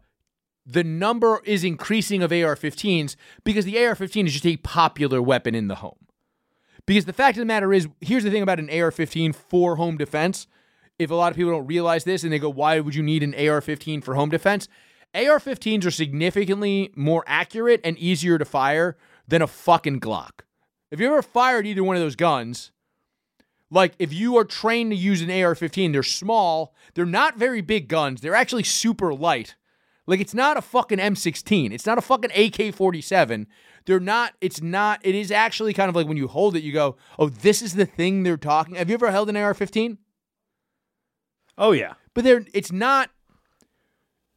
the number is increasing of A R fifteens because the A R fifteen is just a popular weapon in the home. Because the fact of the matter is, here's the thing about an A R fifteen for home defense. If a lot of people don't realize this and they go, why would you need an A R fifteen for home defense? A R fifteens are significantly more accurate and easier to fire than a fucking Glock. If you ever fired either one of those guns, like if you are trained to use an A R fifteen, they're small. They're not very big guns. They're actually super light. Like it's not a fucking M sixteen. It's not a fucking A K forty-seven. They're not, it's not, it is actually kind of like when you hold it, you go, oh, this is the thing they're talking. Have you ever held an A R fifteen? Oh yeah, but there it's not.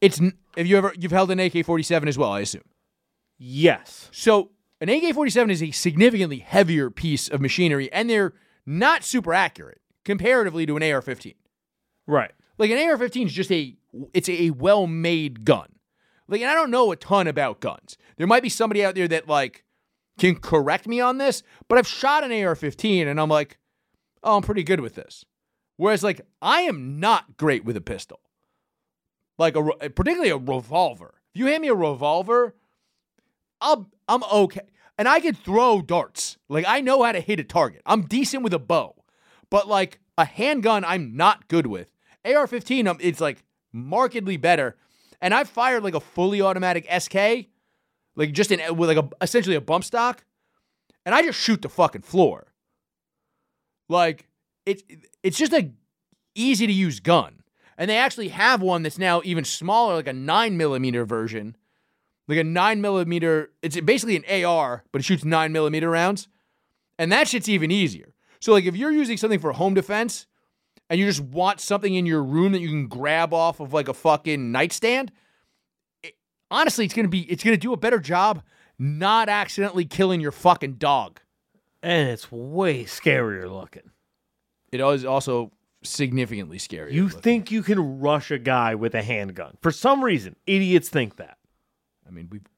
It's have you ever you've held an A K forty-seven as well, I assume. Yes. So an A K forty-seven is a significantly heavier piece of machinery, and they're not super accurate comparatively to an A R fifteen. Right. Like an A R fifteen is just a it's a well-made gun. Like, and I don't know a ton about guns. There might be somebody out there that like can correct me on this, but I've shot an A R fifteen and I'm like, oh, I'm pretty good with this. Whereas, like, I am not great with a pistol, like a particularly a revolver. If you hand me a revolver, I'll I'm okay, and I can throw darts. Like I know how to hit a target. I'm decent with a bow, but like a handgun, I'm not good with. A R fifteen, it's like markedly better. And I've fired like a fully automatic S K, like just in with like a essentially a bump stock, and I just shoot the fucking floor. Like. It's it's just a easy to use gun, and they actually have one that's now even smaller, like a nine millimeter version, like a nine millimeter. It's basically an A R, but it shoots nine millimeter rounds, and that shit's even easier. So like if you're using something for home defense, and you just want something in your room that you can grab off of like a fucking nightstand, it, honestly, it's gonna be it's gonna do a better job not accidentally killing your fucking dog, and it's way scarier looking. It is also significantly scary. You think you can rush a guy with a handgun. For some reason, idiots think that. I mean, we've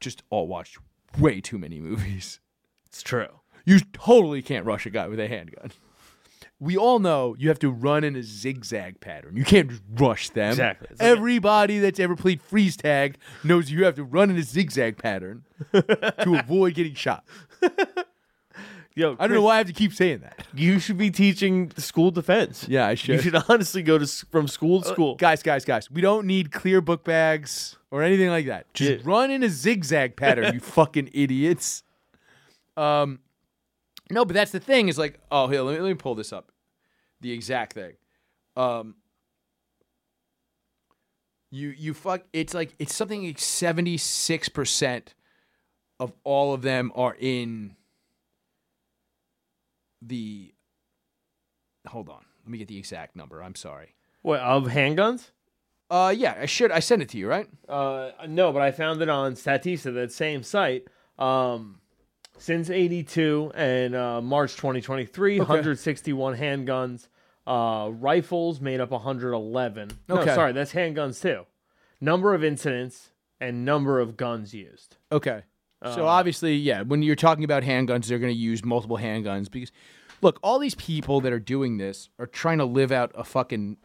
just all watched way too many movies. It's true. You totally can't rush a guy with a handgun. we all know you have to run in a zigzag pattern. You can't just rush them. Exactly. Like Everybody a- that's ever played freeze tag knows you have to run in a zigzag pattern to avoid getting shot. Yo, Chris, I don't know why I have to keep saying that. You should be teaching school defense. Yeah, I should. You should honestly go to from school to school. Uh, guys, guys, guys, we don't need clear book bags or anything like that. Just yeah. run in a zigzag pattern, you fucking idiots. Um, no, but that's the thing. Is like, oh, here, let me, let me pull this up. The exact thing. Um, you you fuck. It's like it's something like seventy-six percent of all of them are in. The hold on, let me get the exact number. I'm sorry. What of handguns? Uh, yeah, I should. I sent it to you, right? Uh, no, but I found it on Statista, that same site. Um, since eighty-two and uh, March twenty twenty-three, okay. one hundred sixty-one handguns. Uh, rifles made up one hundred eleven. No, okay. sorry, that's handguns too. Number of incidents and number of guns used. Okay. So obviously, yeah, when you're talking about handguns, they're going to use multiple handguns because, look, all these people that are doing this are trying to live out a fucking,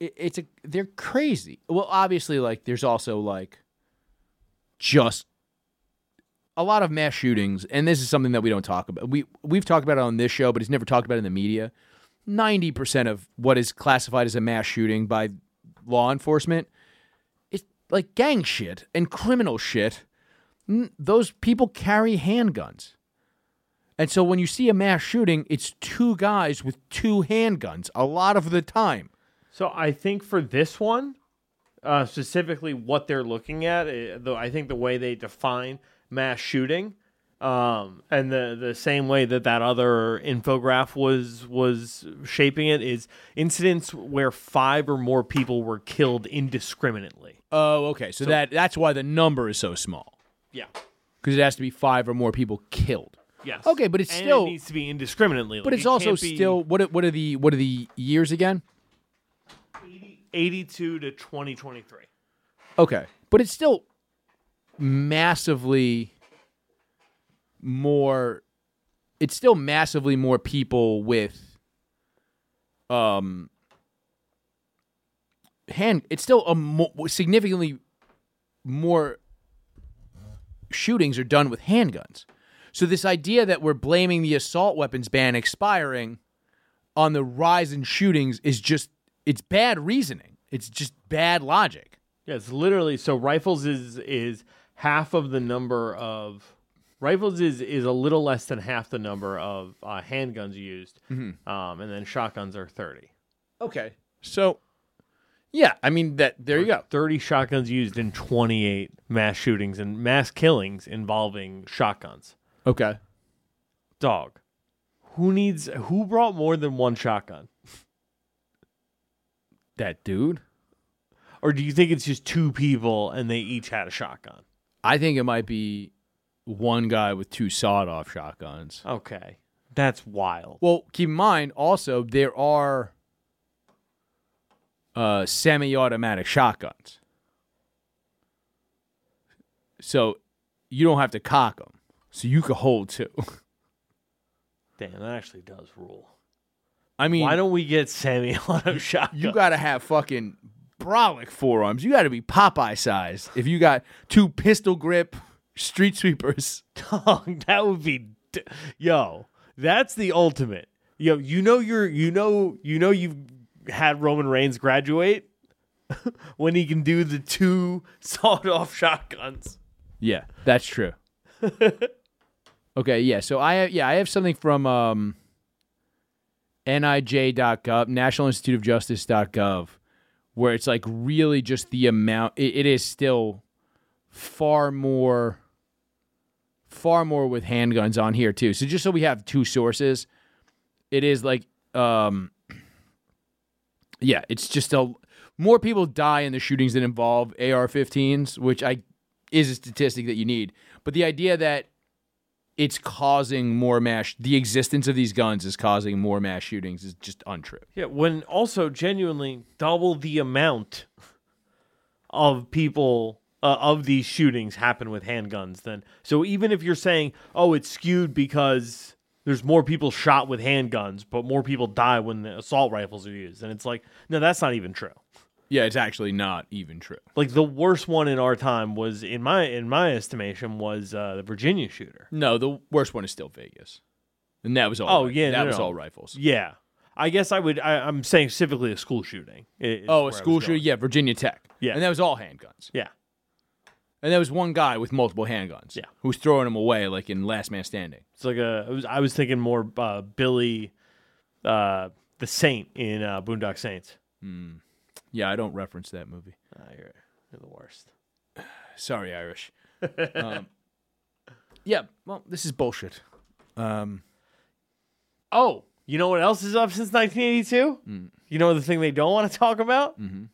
it, it's a, they're crazy. Well, obviously, like, there's also, like, just a lot of mass shootings, and this is something that we don't talk about. We, we've talked about it on this show, but it's never talked about in the media. ninety percent of what is classified as a mass shooting by law enforcement is, like, gang shit and criminal shit. Those people carry handguns. And so when you see a mass shooting, it's two guys with two handguns a lot of the time. So I think for this one, uh, specifically what they're looking at, I think the way they define mass shooting um, and the, the same way that that other infograph was, was shaping it is incidents where five or more people were killed indiscriminately. Oh, okay. So, so that that's why the number is so small. Yeah. Because it has to be five or more people killed. Yes. Okay, but it's and still... it needs to be indiscriminately. But it's it also be... still... What, what, are the, what are the years again? eighty-two to twenty twenty-three. Okay. But it's still massively more... It's still massively more people with... um, hand. It's still a mo- significantly more... shootings are done with handguns. So this idea that we're blaming the assault weapons ban expiring on the rise in shootings is just, it's bad reasoning. It's just bad logic. Yeah, it's literally, so rifles is is half of the number of, rifles is, is a little less than half the number of uh, handguns used, mm-hmm. um, and then shotguns are thirty. Okay, so... Yeah, I mean, that. There you go. thirty shotguns used in twenty-eight mass shootings and mass killings involving shotguns. Okay. Dog. Who needs... Who brought more than one shotgun? That dude? Or do you think it's just two people and they each had a shotgun? I think it might be one guy with two sawed-off shotguns. Okay. That's wild. Well, keep in mind, also, there are... Uh, semi-automatic shotguns. So you don't have to cock them. So you can hold two. Damn, that actually does rule. I mean... Why don't we get semi-auto shotguns? You gotta have fucking brolic forearms. You gotta be Popeye-sized. If you got two pistol grip street sweepers. That would be... D- Yo, that's the ultimate. Yo, you know you're... You know, you know you've... had Roman Reigns graduate when he can do the two sawed-off shotguns. Yeah, that's true. Okay, yeah. So I yeah I have something from um, N I J dot gov, National Institute of Justice dot gov, where it's like really just the amount. It, it is still far more, far more with handguns on here too. So just so we have two sources, it is like. Um, Yeah, it's just a more people die in the shootings that involve A R fifteens, which I is a statistic that you need. But the idea that it's causing more mass, the existence of these guns is causing more mass shootings is just untrue. Yeah, when also genuinely double the amount of people uh, of these shootings happen with handguns. Then, so even if you're saying, oh, it's skewed because there's more people shot with handguns, but more people die when the assault rifles are used. And it's like, no, that's not even true. Yeah, it's actually not even true. Like, the worst one in our time was, in my in my estimation, was uh, the Virginia shooter. No, the worst one is still Vegas. And that was all. Oh, rifles. yeah. That no, was no. all rifles. Yeah. I guess I would, I, I'm saying specifically a school shooting. Oh, a school shooting? Yeah, Virginia Tech. Yeah. And that was all handguns. Yeah. And there was one guy with multiple handguns. Yeah. Who was throwing them away, like in Last Man Standing. It's like a, it was, I was thinking more uh, Billy uh, the Saint in uh, Boondock Saints. Hmm. Yeah, I don't reference that movie. Oh, you're, you're the worst. Sorry, Irish. um, yeah, well, this is bullshit. Um, oh, you know what else is up since nineteen eighty-two? Mm. You know the thing they don't want to talk about? Mm-hmm.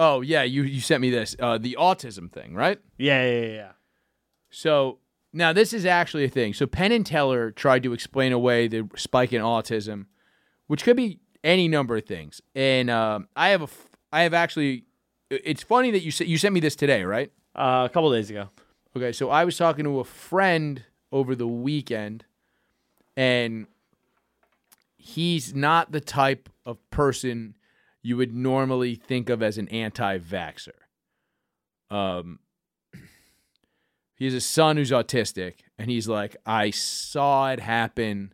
Oh, yeah, you, you sent me this. Uh, the autism thing, right? Yeah, yeah, yeah, yeah. So, now this is actually a thing. So, Penn and Teller tried to explain away the spike in autism, which could be any number of things, and um, I have a, f- I have actually. It's funny that you s- you sent me this today, right? Uh, a couple days ago. Okay, so I was talking to a friend over the weekend, and he's not the type of person you would normally think of as an anti-vaxxer. Um, he has a son who's autistic, and he's like, I saw it happen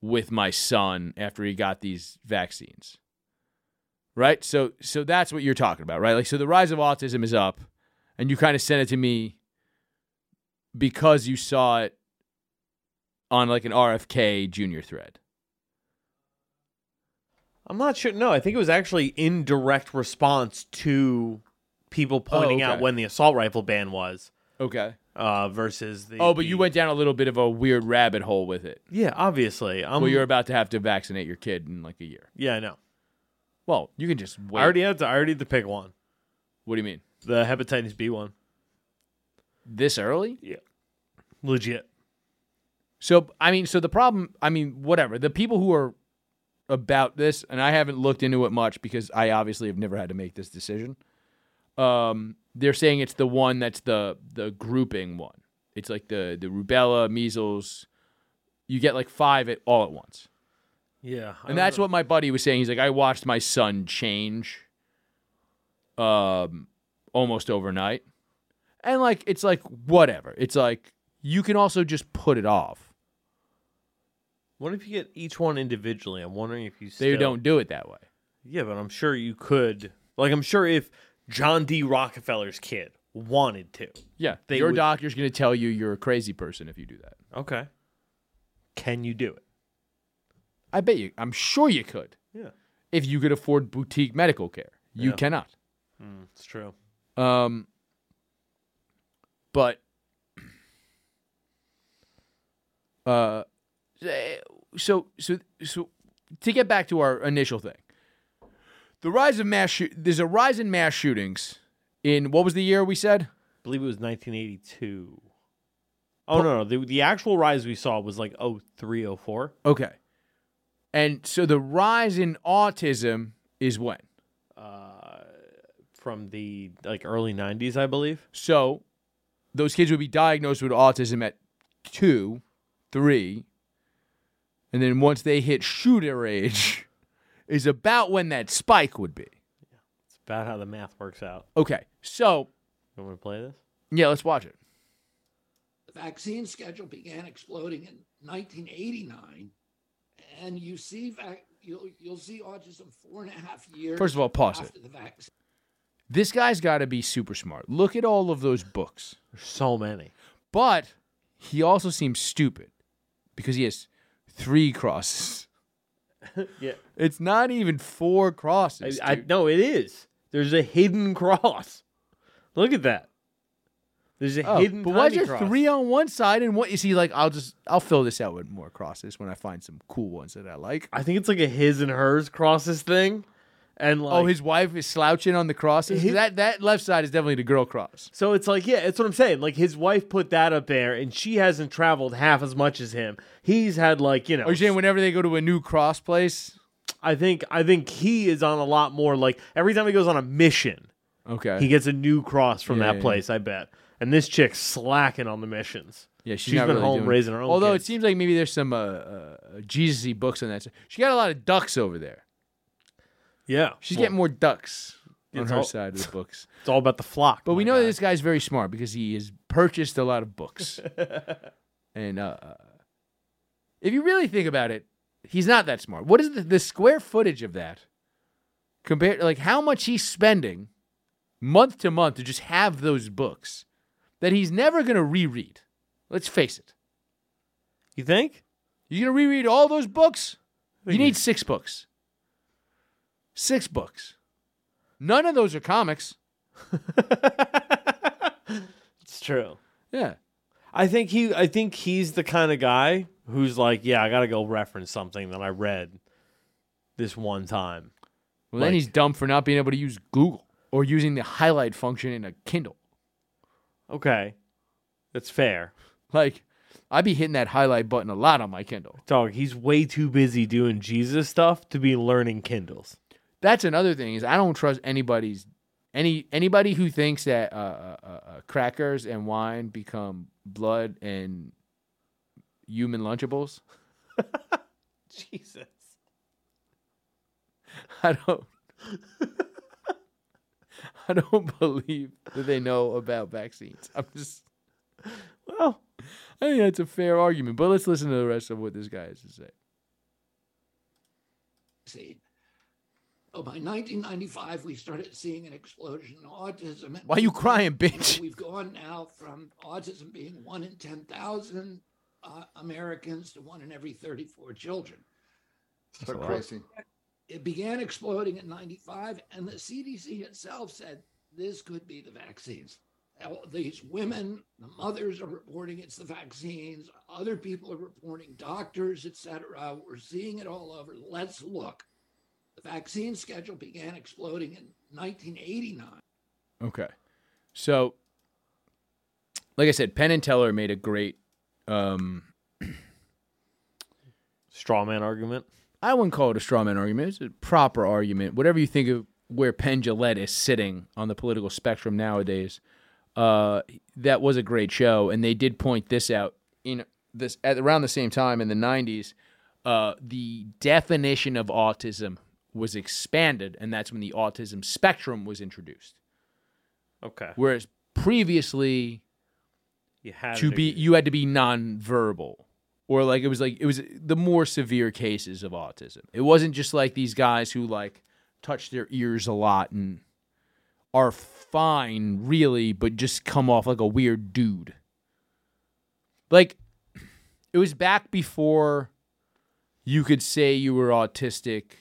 with my son after he got these vaccines, right? So so that's what you're talking about, right? Like, so the rise of autism is up, and you kind of sent it to me because you saw it on, like, an R F K Junior thread. I'm not sure. No, I think it was actually in direct response to people pointing oh, okay. out when the assault rifle ban was. Okay. Uh, versus the... Oh, but the, you went down a little bit of a weird rabbit hole with it. Yeah, obviously. I'm, well, you're about to have to vaccinate your kid in like a year. Yeah, I know. Well, you can just wait. I already had to, I already had to pick one. What do you mean? The hepatitis B one. This early? Yeah. Legit. So, I mean, so the problem, I mean, whatever. The people who are about this, and I haven't looked into it much because I obviously have never had to make this decision. Um... They're saying it's the one that's the the grouping one. It's like the, the rubella, measles. You get like five at, all at once. Yeah. And that's know. what my buddy was saying. He's like, I watched my son change um, almost overnight. And like it's like whatever. It's like you can also just put it off. What if you get each one individually? I'm wondering if you still... They don't do it that way. Yeah, but I'm sure you could. Like I'm sure if... John D. Rockefeller's kid wanted to. Yeah, they your would... doctor's going to tell you you're a crazy person if you do that. Okay. Can you do it? I bet you. I'm sure you could. Yeah. If you could afford boutique medical care. You yeah. cannot. Mm, it's true. Um. But. Uh. So so so to get back to our initial thing. The rise of mass shoot. There's a rise in mass shootings in what was the year we said? I believe it was nineteen eighty-two. Oh, but, no, no. The, the actual rise we saw was like oh three, oh four. Okay. And so the rise in autism is when? Uh, from the like early nineties, I believe. So those kids would be diagnosed with autism at two, three, and then once they hit shooter age... is about when that spike would be. Yeah, it's about how the math works out. Okay, so... You want to play this? Yeah, let's watch it. The vaccine schedule began exploding in nineteen eighty-nine, and you see vac- you'll, you'll see autism four and a half years... First of all, pause after it. The vaccine. This guy's got to be super smart. Look at all of those books. There's so many. But he also seems stupid because he has three crosses. Yeah, it's not even four crosses. I, I no, it is. There's a hidden cross. Look at that. There's a oh, hidden. But why is there cross? Three on one side and what? Is he like? I'll just I'll fill this out with more crosses when I find some cool ones that I like. I think it's like a his and hers crosses thing, and like, oh, his wife is slouching on the crosses. His, that that left side is definitely the girl cross. So it's like yeah, that's what I'm saying. Like his wife put that up there, and she hasn't traveled half as much as him. He's had like you know. Are you saying whenever they go to a new cross place? I think I think he is on a lot more like every time he goes on a mission. Okay, he gets a new cross from yeah, that yeah, place. Yeah. I bet. And this chick's slacking on the missions. Yeah, she's, she's not been really home doing, raising her own. Although kids. It seems like maybe there's some uh, uh, Jesus-y books on that. She got a lot of ducks over there. Yeah, she's well, getting more ducks on her all, side of the books. It's all about the flock. But we know God. that this guy's very smart because he has purchased a lot of books. And uh, if you really think about it, he's not that smart. What is the, the square footage of that compared to like how much he's spending month to month to just have those books that he's never going to reread? Let's face it. You think? You're going to reread all those books? You need six books. Six books. None of those are comics. It's true. Yeah. I think he I think he's the kind of guy who's like, yeah, I got to go reference something that I read this one time. Well, like, then he's dumb for not being able to use Google or using the highlight function in a Kindle. Okay. That's fair. Like, I'd be hitting that highlight button a lot on my Kindle. Dog, he's way too busy doing Jesus stuff to be learning Kindles. That's another thing is I don't trust anybody's any anybody who thinks that uh, uh, uh, crackers and wine become blood and human Lunchables. Jesus, I don't. I don't believe that they know about vaccines. I'm just well. I think that's a fair argument, but let's listen to the rest of what this guy has to say. See. So by nineteen ninety-five, we started seeing an explosion in autism. And why are you crying, bitch? We've gone now from autism being one in ten thousand uh, Americans to one in every thirty-four children. That's so crazy. It began exploding in ninety-five, and the C D C itself said this could be the vaccines. These women, the mothers are reporting it's the vaccines. Other people are reporting, doctors, et cetera. We're seeing it all over. Let's look. The vaccine schedule began exploding in nineteen eighty-nine. Okay. So, like I said, Penn and Teller made a great... Um, straw man argument? I wouldn't call it a straw man argument. It's a proper argument. Whatever you think of where Penn Jillette is sitting on the political spectrum nowadays, uh, that was a great show. And they did point this out in this at around the same time in the nineties. Uh, the definition of autism was expanded, and that's when the autism spectrum was introduced. Okay. Whereas previously, you had to be you had to be nonverbal, or like it was like it was the more severe cases of autism. It wasn't just like these guys who like touch their ears a lot and are fine, really, but just come off like a weird dude. Like it was back before you could say you were autistic.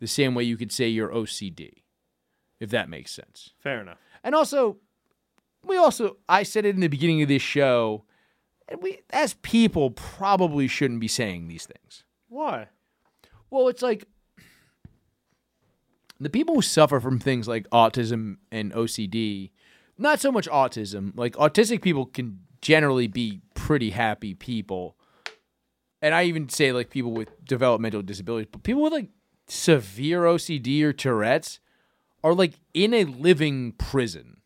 The same way you could say you're O C D, if that makes sense. Fair enough. And also, we also, I said it in the beginning of this show, and we, as people, probably shouldn't be saying these things. Why? Well, it's like, the people who suffer from things like autism and O C D, not so much autism, like autistic people can generally be pretty happy people. And I even say like people with developmental disabilities, but people with like, severe O C D or Tourette's are like in a living prison.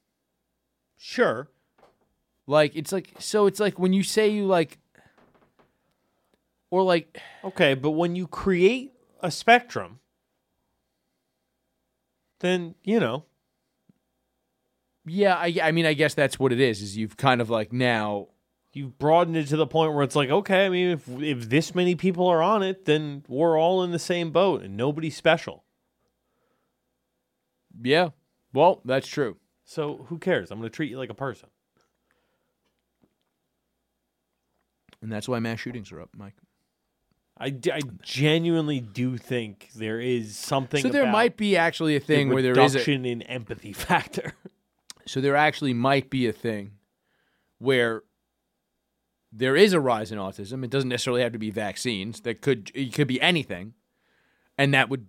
Sure. Like it's like so it's like when you say you like or like okay, but when you create a spectrum, then you know. Yeah, I I mean I guess that's what it is, is you've kind of like now you've broadened it to the point where it's like, okay, I mean, if if this many people are on it, then we're all in the same boat and nobody's special. Yeah, well, that's true. So who cares? I'm going to treat you like a person. And that's why mass shootings are up, Mike. I, d- I genuinely do think there is something So there about might be actually a thing the where there is a... reduction in empathy factor. So there actually might be a thing where... there is a rise in autism. It doesn't necessarily have to be vaccines. That could it could be anything, and that would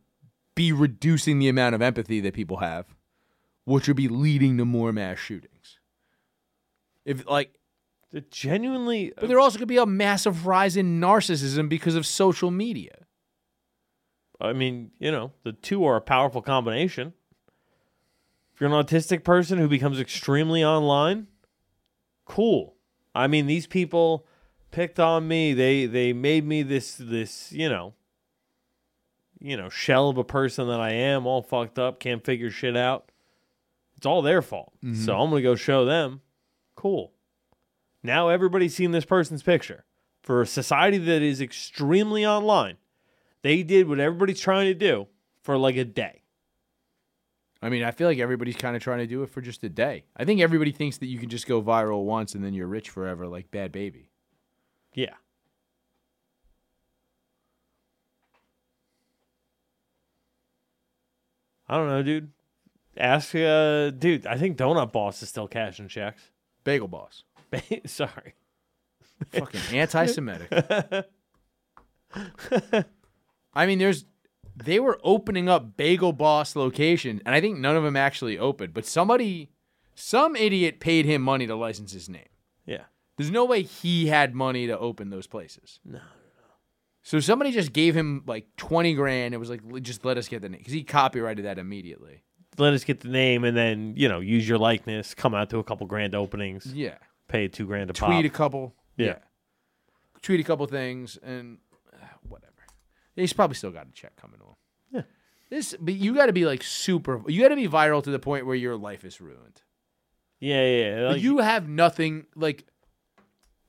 be reducing the amount of empathy that people have, which would be leading to more mass shootings. If like, it genuinely, but there also could be a massive rise in narcissism because of social media. I mean, you know, the two are a powerful combination. If you're an autistic person who becomes extremely online, cool. I mean, these people picked on me. They they made me this this, you know, you know, shell of a person that I am, all fucked up, can't figure shit out. It's all their fault. Mm-hmm. So I'm going to go show them. Cool. Now everybody's seen this person's picture. For a society that is extremely online, they did what everybody's trying to do for like a day. I mean, I feel like everybody's kind of trying to do it for just a day. I think everybody thinks that you can just go viral once and then you're rich forever, like Bad Baby. Yeah. I don't know, dude. Ask, uh, dude, I think Donut Boss is still cashing checks. Bagel Boss. Ba- Sorry. Fucking anti-Semitic. I mean, there's... They were opening up Bagel Boss location, and I think none of them actually opened. But somebody, some idiot paid him money to license his name. Yeah. There's no way he had money to open those places. No, no, no. So somebody just gave him like twenty grand. It was like, just let us get the name. Because he copyrighted that immediately. Let us get the name and then, you know, use your likeness, come out to a couple grand openings. Yeah. Pay two grand a pop. Tweet a couple. Yeah. yeah. Tweet a couple things and uh, whatever. He's probably still got a check coming on. Yeah. This, but you got to be like super. You got to be viral to the point where your life is ruined. Yeah, yeah. yeah. Like, you have nothing. Like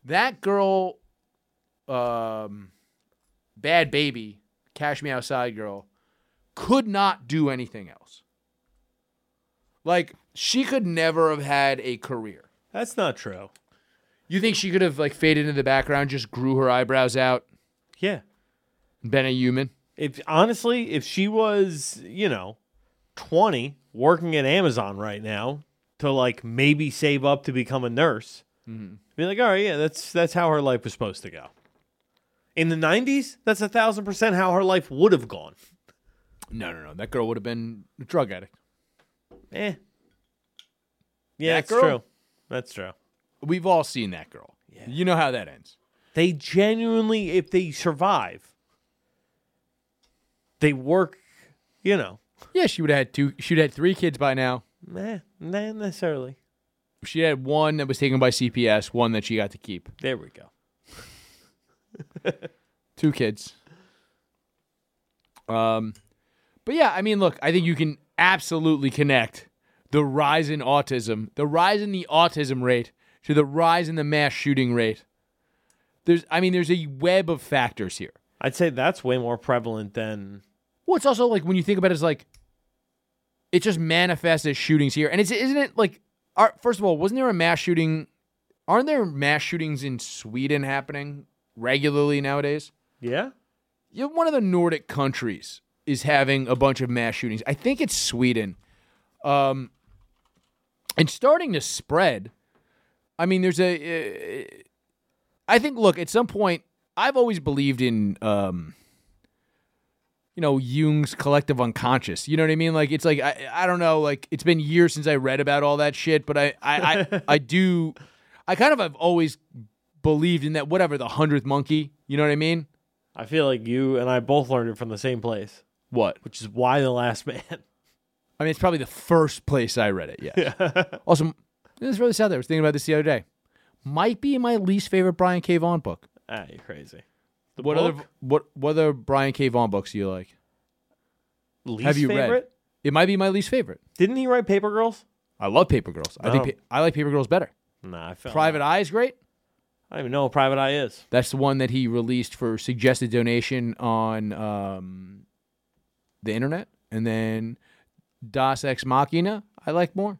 that girl, um, Bad Baby, Cash Me Outside girl, could not do anything else. Like she could never have had a career. That's not true. You think she could have like faded into the background, just grew her eyebrows out? Yeah. Been a human. If honestly, if she was, you know, twenty working at Amazon right now to like maybe save up to become a nurse, mm-hmm. be like, all right, yeah, that's that's how her life was supposed to go. In the nineties, that's a thousand percent how her life would have gone. No, no, no, that girl would have been a drug addict. Eh. Yeah, that that's girl? true. That's true. We've all seen that girl. Yeah. You know how that ends. They genuinely, if they survive. They work, you know. Yeah, she would have had two. She'd had three kids by now. Nah, not necessarily. She had one that was taken by C P S, one that she got to keep. There we go. Two kids. Um, but yeah, I mean, look, I think you can absolutely connect the rise in autism, the rise in the autism rate, to the rise in the mass shooting rate. There's, I mean, there's a web of factors here. I'd say that's way more prevalent than... Well, it's also like when you think about it, it's like, it just manifests as shootings here. And it's isn't it like, are, first of all, wasn't there a mass shooting? Aren't there mass shootings in Sweden happening regularly nowadays? Yeah. You know, one of the Nordic countries is having a bunch of mass shootings. I think it's Sweden. Um, and starting to spread. I mean, there's a... Uh, I think, look, at some point, I've always believed in, um, you know, Jung's collective unconscious. You know what I mean? Like, it's like, I, I don't know, like, it's been years since I read about all that shit, but I I, I, I do, I kind of have always believed in that, whatever, the hundredth monkey. You know what I mean? I feel like you and I both learned it from the same place. What? Which is Why the Last Man. I mean, it's probably the first place I read it, yes. Yeah. Also, this is really sad that I was thinking about this the other day. Might be my least favorite Brian K. Vaughan book. Ah, you're crazy. The what book? other what what other Brian K. Vaughan books do you like? Least Have you favorite? Read? It might be my least favorite. Didn't he write Paper Girls? I love Paper Girls. No. I think pa- I like Paper Girls better. Nah, I felt Private Eye is great. I don't even know what Private Eye is. That's the one that he released for suggested donation on um, the internet, and then Das Ex Machina. I like more.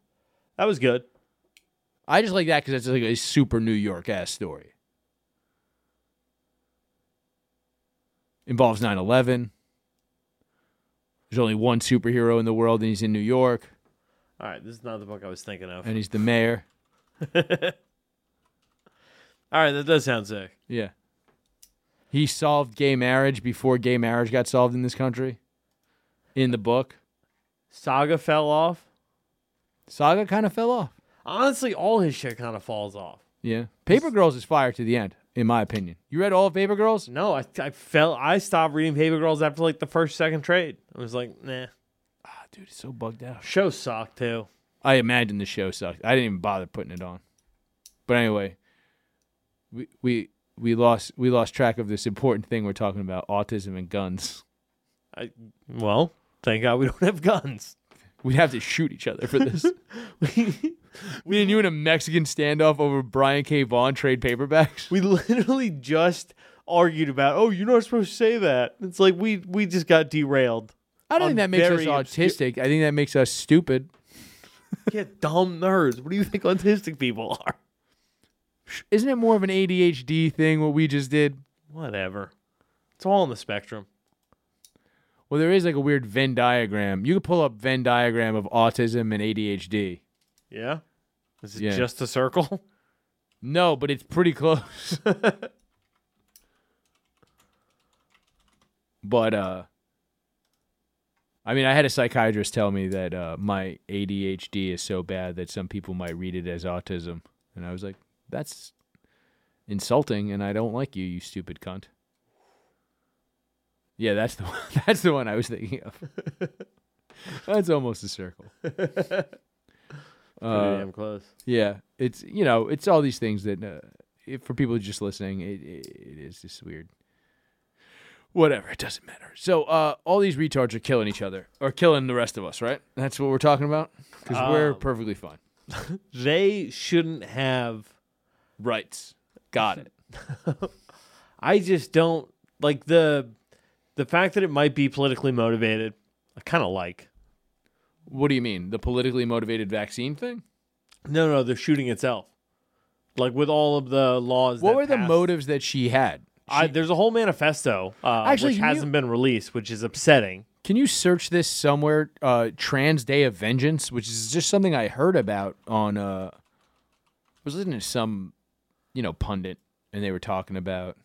That was good. I just like that because it's like a super New York ass story. Involves nine eleven. There's only one superhero in the world, and he's in New York. All right, this is not the book I was thinking of. And he's the mayor. All right, that does sound sick. Yeah. He solved gay marriage before gay marriage got solved in this country. In the book. Saga fell off. Saga kind of fell off. Honestly, all his shit kind of falls off. Yeah. Paper Girls is fire to the end. In my opinion. You read all of Paper Girls? No, I I fell, I stopped reading Paper Girls after like the first, second trade. I was like, nah. Ah, dude, it's so bugged out. Show sucked, too. I imagine the show sucked. I didn't even bother putting it on. But anyway, we we we lost we lost track of this important thing we're talking about: autism and guns. I, well, thank God we don't have guns. We'd have to shoot each other for this. we, me and you in a Mexican standoff over Brian K. Vaughan trade paperbacks. We literally just argued about, oh, you're not supposed to say that. It's like we we just got derailed. I don't think that makes us autistic. Obscure. I think that makes us stupid. Yeah, dumb nerds. What do you think autistic people are? Isn't it more of an A D H D thing, what we just did? Whatever. It's all on the spectrum. Well, there is like a weird Venn diagram. You could pull up Venn diagram of autism and A D H D. Yeah? Is it yeah. just a circle? No, but it's pretty close. But, uh... I mean, I had a psychiatrist tell me that uh, my A D H D is so bad that some people might read it as autism. And I was like, that's insulting, and I don't like you, you stupid cunt. Yeah, that's the one, that's the one I was thinking of. That's almost a circle. uh, damn close. Yeah, it's you know, it's all these things that uh, if, for people just listening, it, it, it is just weird. Whatever, it doesn't matter. So uh, all these retards are killing each other, or killing the rest of us, right? That's what we're talking about? Because um, we're perfectly fine. They shouldn't have rights. Got it. I just don't, like, the the fact that it might be politically motivated, I kind of like. What do you mean? The politically motivated vaccine thing? No, no, the shooting itself. Like, with all of the laws what that What were passed. The motives that she had? She, I, there's a whole manifesto, uh, actually, which hasn't you, been released, which is upsetting. Can you search this somewhere? Uh, Trans Day of Vengeance, which is just something I heard about on... Uh, I was listening to some, you know, pundit, and they were talking about...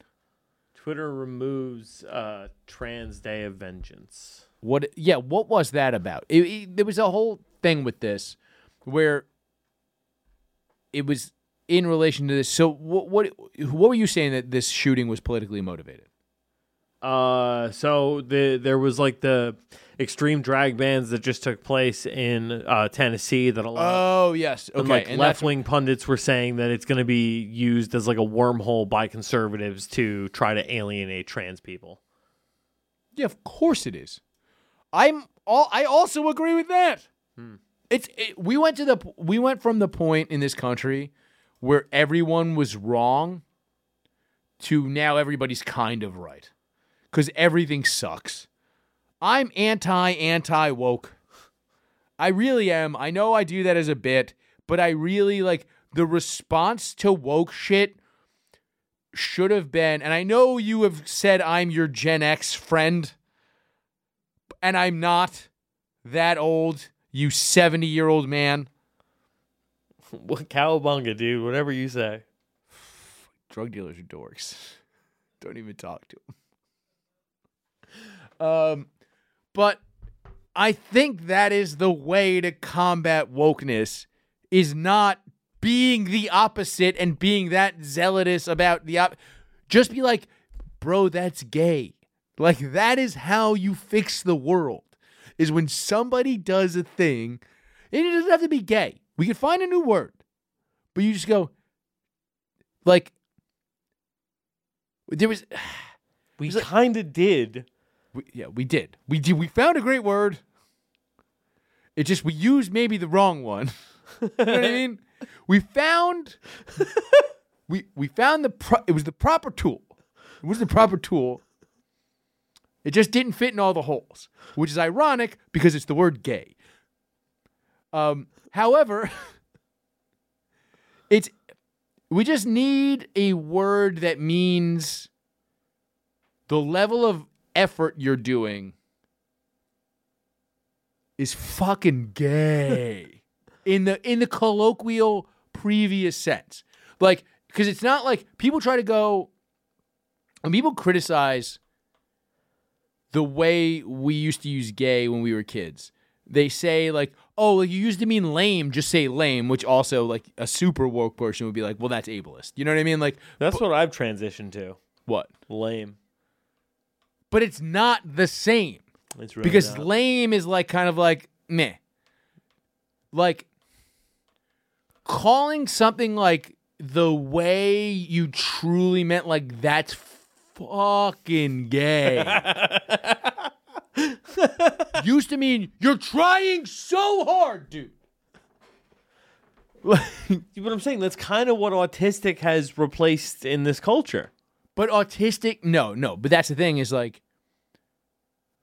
Twitter removes uh, Trans Day of Vengeance. What? Yeah, what was that about? It, it, there was a whole thing with this where it was... In relation to this, so what, what what were you saying that this shooting was politically motivated? Uh, so the there was like the extreme drag bans that just took place in uh, Tennessee that a lot. Oh yes, okay. And like and left-wing pundits were saying that it's going to be used as like a wormhole by conservatives to try to alienate trans people. Yeah, of course it is. I'm all. I also agree with that. Hmm. It's it, we went to the we went from the point in this country where everyone was wrong to now everybody's kind of right. Because everything sucks. I'm anti-anti-woke. I really am. I know I do that as a bit, but I really, like, the response to woke shit should have been, and I know you have said I'm your Gen X friend, and I'm not that old, you seventy-year-old man. What cowabunga, dude. Whatever you say. Drug dealers are dorks. Don't even talk to them. Um, but I think that is the way to combat wokeness, is not being the opposite and being that zealous about the... Op- Just be like, bro, that's gay. Like, that is how you fix the world, is when somebody does a thing, and it doesn't have to be gay. We could find a new word, but you just go, like, there was... We like, kind of did. We, yeah, we did. We did. We found a great word. It just, we used maybe the wrong one. You know what I mean? We found... we we found the... Pro- it was the proper tool. It was the proper tool. It just didn't fit in all the holes, which is ironic because it's the word gay. Um... However, it's we just need a word that means the level of effort you're doing is fucking gay in the in the colloquial previous sense. Like, because it's not like people try to go and people criticize the way we used to use gay when we were kids. They say, like, oh, you used to mean lame, just say lame, which also, like, a super woke person would be like, well, that's ableist. You know what I mean? Like, that's but, what I've transitioned to. What? Lame. But it's not the same. It's really because not. Lame is, like, kind of like, meh. Like, calling something like the way you truly meant, like, that's fucking gay. Used to mean you're trying so hard, dude. What I'm saying, that's kind of what autistic has replaced in this culture. But autistic, no, no. But that's the thing is, like,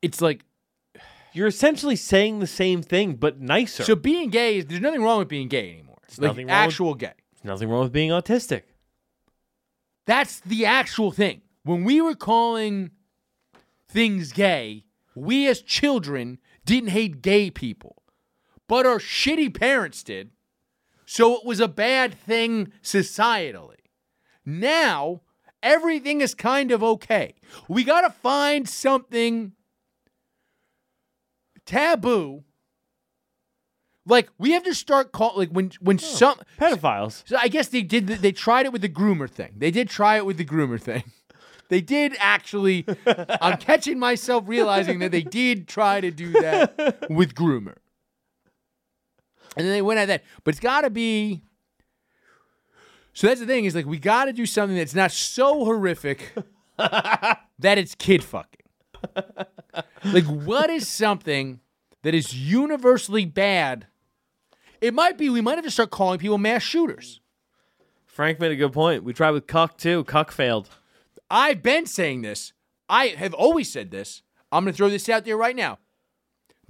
it's like, you're essentially saying the same thing, but nicer. So being gay, is there's nothing wrong with being gay anymore. It's like nothing actual with, gay. There's nothing wrong with being autistic. That's the actual thing. When we were calling things gay, we as children didn't hate gay people, but our shitty parents did. So it was a bad thing societally. Now, everything is kind of okay. We got to find something taboo. Like, we have to start calling, like, when, when oh, some... pedophiles. So I guess they did, the, they tried it with the groomer thing. They did try it with the groomer thing. They did actually, I'm catching myself realizing that they did try to do that with groomer. And then they went at that. But it's got to be... So that's the thing, is like, we got to do something that's not so horrific that it's kid fucking. Like, what is something that is universally bad? It might be, we might have to start calling people mass shooters. Frank made a good point. We tried with cuck, too. Cuck failed. I've been saying this. I have always said this. I'm going to throw this out there right now.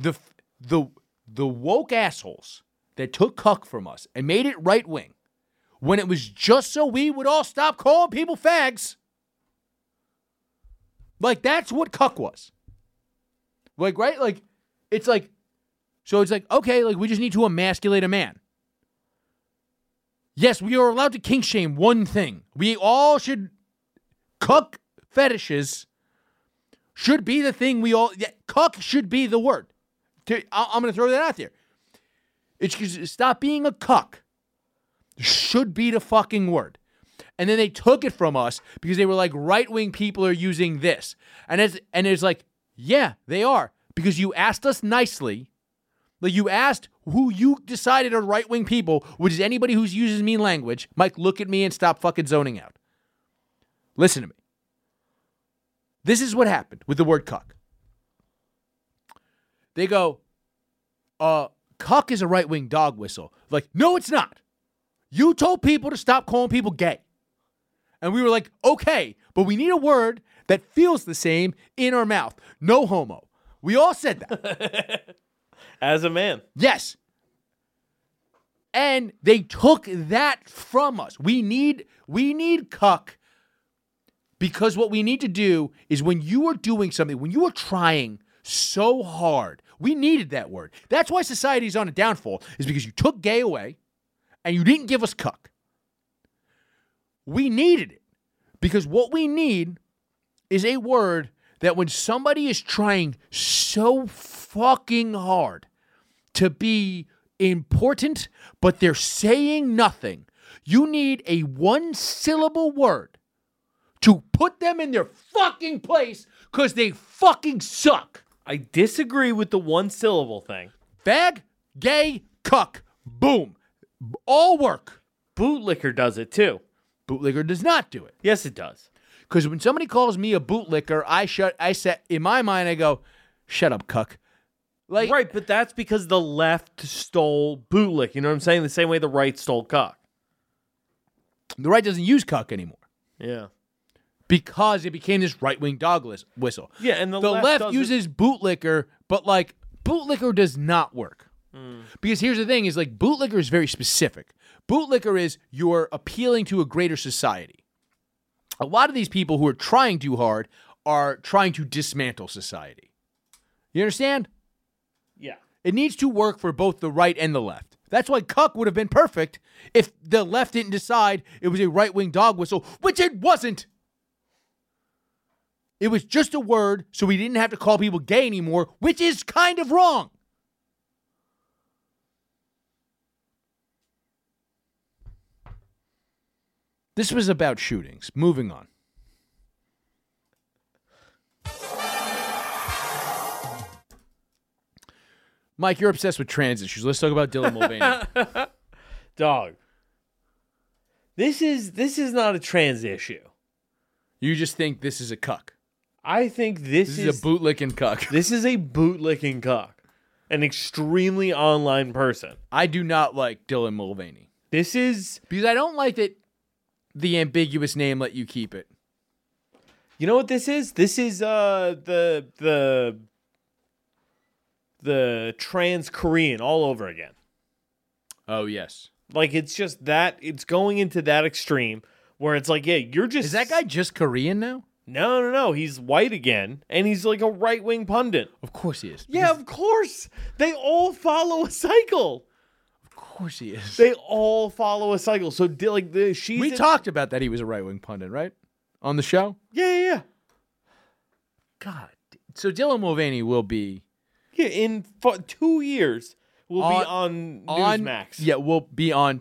The the the woke assholes that took cuck from us and made it right wing, when it was just so we would all stop calling people fags. Like, that's what cuck was. Like, right? Like, it's like, so it's like, okay, like, we just need to emasculate a man. Yes, we are allowed to kink shame one thing. We all should... Cuck fetishes should be the thing we all... Yeah, cuck should be the word. I'm going to throw that out there. It's because stop being a cuck should be the fucking word. And then they took it from us because they were like, right-wing people are using this. And it's, and it's like, yeah, they are. Because you asked us nicely. Like, you asked who you decided are right-wing people, which is anybody who uses mean language. Mike, look at me and stop fucking zoning out. Listen to me. This is what happened with the word cuck. They go, uh, cuck is a right-wing dog whistle. Like, no, it's not. You told people to stop calling people gay. And we were like, okay, but we need a word that feels the same in our mouth. No homo. We all said that. As a man. Yes. And they took that from us. We need, we need cuck. Because what we need to do is, when you are doing something, when you are trying so hard, we needed that word. That's why society is on a downfall, is because you took gay away and you didn't give us cuck. We needed it. Because what we need is a word that when somebody is trying so fucking hard to be important, but they're saying nothing, you need a one-syllable word to put them in their fucking place, because they fucking suck. I disagree with the one syllable thing. Fag, gay, cuck, boom. All work. Bootlicker does it too. Bootlicker does not do it. Yes, it does. Because when somebody calls me a bootlicker, I shut. I set in my mind. I go, shut up, cuck. Like, right, but that's because the left stole bootlick. You know what I'm saying? The same way the right stole cuck. The right doesn't use cuck anymore. Yeah. Because it became this right-wing dog whistle. Yeah, and the, the left, left uses bootlicker, but, like, bootlicker does not work. Mm. Because here's the thing, is, like, bootlicker is very specific. Bootlicker is, you're appealing to a greater society. A lot of these people who are trying too hard are trying to dismantle society. You understand? Yeah. It needs to work for both the right and the left. That's why cuck would have been perfect if the left didn't decide it was a right-wing dog whistle, which it wasn't. It was just a word, so we didn't have to call people gay anymore, which is kind of wrong. This was about shootings. Moving on. Mike, you're obsessed with trans issues. Let's talk about Dylan Mulvaney. Dog. This is this is not a trans issue. You just think this is a cuck. I think this, this is, is a bootlicking cuck. This is a bootlicking cuck. An extremely online person. I do not like Dylan Mulvaney. This is... Because I don't like that the ambiguous name let you keep it. You know what this is? This is uh the the the trans Korean all over again. Oh, yes. Like, it's just that... It's going into that extreme where it's like, yeah, you're just... Is that guy just Korean now? No, no, no. He's white again, and he's like a right-wing pundit. Of course he is. Yeah, of course. They all follow a cycle. Of course he is. They all follow a cycle. So, like, the, she's... We in- talked about that he was a right-wing pundit, right? On the show? Yeah, yeah, yeah. God. So, Dylan Mulvaney will be... Yeah, in fo- two years, will on, be on, on Newsmax. Yeah, will be on...